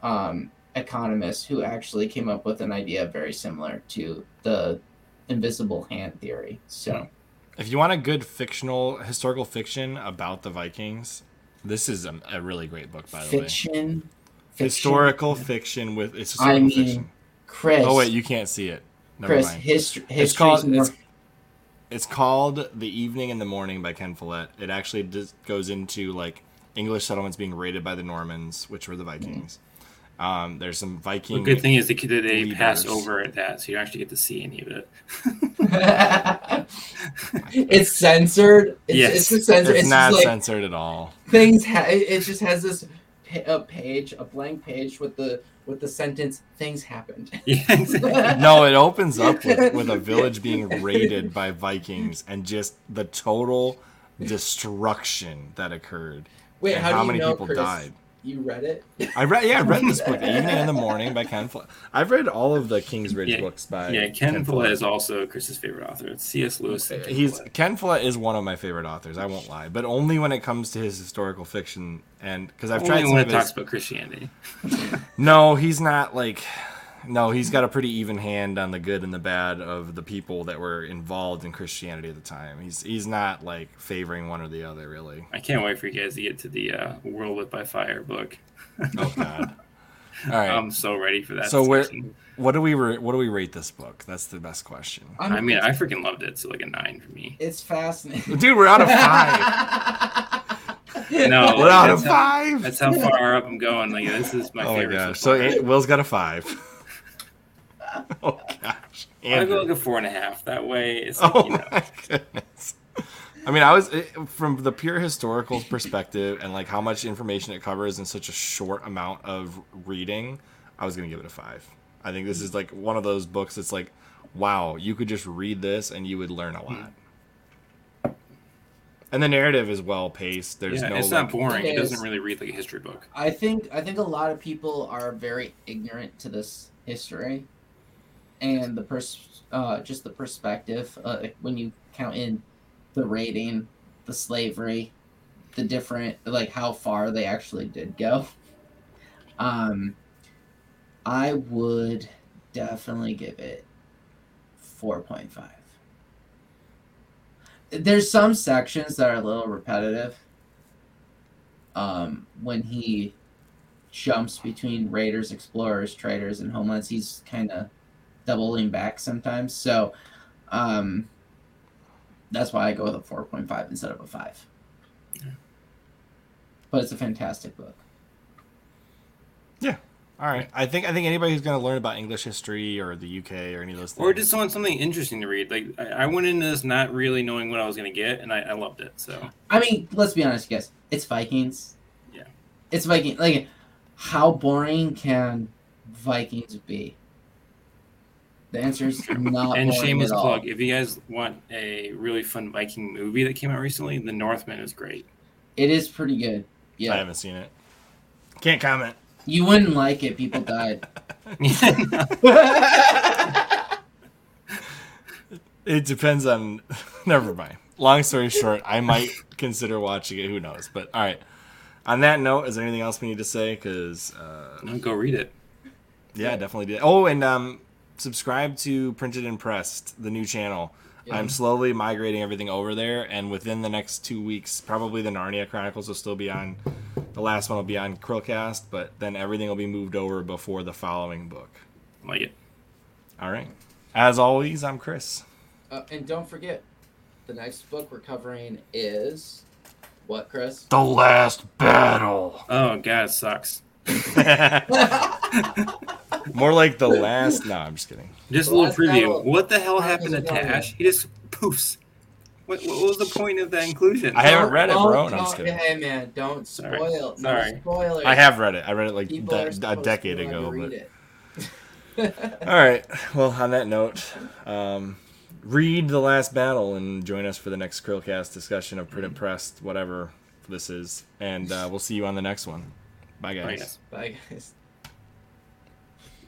um economist who actually came up with an idea very similar to the invisible hand theory. So if you want a good fictional historical fiction about the Vikings, this is a, a really great book, by the fiction, way. Fiction. Historical fiction with it's historical I mean, fiction. Chris. Oh wait, you can't see it. Never Chris, mind. History. It's called. More... It's, It's called The Evening and the Morning by Ken Follett. It actually dis- goes into, like, English settlements being raided by the Normans, which were the Vikings. Mm. Um, there's some Viking... The good thing is they, they pass over at that, so you don't actually get to see any of it. It's censored. It's, yes. It's, just censored. It's, it's not just, like, censored at all. Things. Ha- it just has this a page, a blank page with the... with the sentence, things happened. No, it opens up with, with a village being raided by Vikings and just the total destruction that occurred. Wait, and how, how do you many know, people Chris, died? You read it? I read, yeah, I read this book, The Evening and the Morning by Ken Follett. I've read all of the Kingsbridge yeah, books by yeah. Ken Follett is also Chris's favorite author. It's C S. Lewis. Ken He's Ken Follett is one of my favorite authors. I won't lie, but only when it comes to his historical fiction. And because I've only tried when it talks his... about Christianity. No, he's not like. No, he's got a pretty even hand on the good and the bad of the people that were involved in Christianity at the time. He's he's not like favoring one or the other, really. I can't wait for you guys to get to the uh, World Lit by Fire book. Oh God! All right, I'm so ready for that. So where, what do we re- what do we rate this book? That's the best question. I'm I mean, I freaking loved it. So like a nine for me. It's fascinating, dude. We're out of five. No, we're out of how, five. That's how far up I'm going. Like this is my oh favorite. Oh my gosh! So it, Will's got a five. Oh gosh! Andrew. I go like a four and a half. That way, it's like, oh you know. My goodness! I mean, I was it, from the pure historical perspective and like how much information it covers in such a short amount of reading. I was gonna give it a five. I think this is like one of those books that's like, wow, you could just read this and you would learn a lot. And the narrative is well paced. There's yeah, no it's like, not boring. It doesn't really read like a history book. I think I think a lot of people are very ignorant to this history. And the pers- uh, just the perspective, uh, when you count in the raiding, the slavery, the different, like how far they actually did go. Um, I would definitely give it four point five. There's some sections that are a little repetitive. Um, when he jumps between raiders, explorers, traders, and homelands, he's kind of doubling back sometimes, so um, that's why I go with a four point five instead of a five. Yeah. But it's a fantastic book. Yeah. All right. I think I think anybody who's going to learn about English history or the U K or any of those things, or just want something interesting to read. Like I, I went into this not really knowing what I was going to get, and I, I loved it. So I mean, let's be honest, guys. It's Vikings. Yeah. It's Viking. Like, how boring can Vikings be? The answer is not. And shameless plug: if you guys want a really fun Viking movie that came out recently, The Northman is great. It is pretty good. Yeah, I haven't seen it. Can't comment. You wouldn't like it. People died. It depends on. Never mind. Long story short, I might consider watching it. Who knows? But all right. On that note, is there anything else we need to say? Because uh, no, go read it. Yeah, definitely do. Oh, and um. subscribe to Printed and Pressed, the new channel. Yeah. I'm slowly migrating everything over there, and within the next two weeks, probably the Narnia Chronicles will still be on. The last one will be on CHRILLCAST, but then everything will be moved over before the following book. Like it. All right. As always, I'm Chris. Uh, and don't forget, the next book we're covering is what, Chris? The Last Battle. Oh, God, it sucks. More like the last. No, I'm just kidding. Just a little preview. Battle. What the hell happened to Tash? He just poofs. What, what was the point of that inclusion? I haven't read it, bro. No, I'm just kidding. Hey, man, don't spoil. Sorry. Sorry. No spoilers. I have read it. I read it like de- a decade ago. But... All right. Well, on that note, um, read The Last Battle and join us for the next CHRILLCAST discussion of Printed and Pressed, whatever this is. And uh, we'll see you on the next one. Bye, guys. Bye, guys. Bye, guys.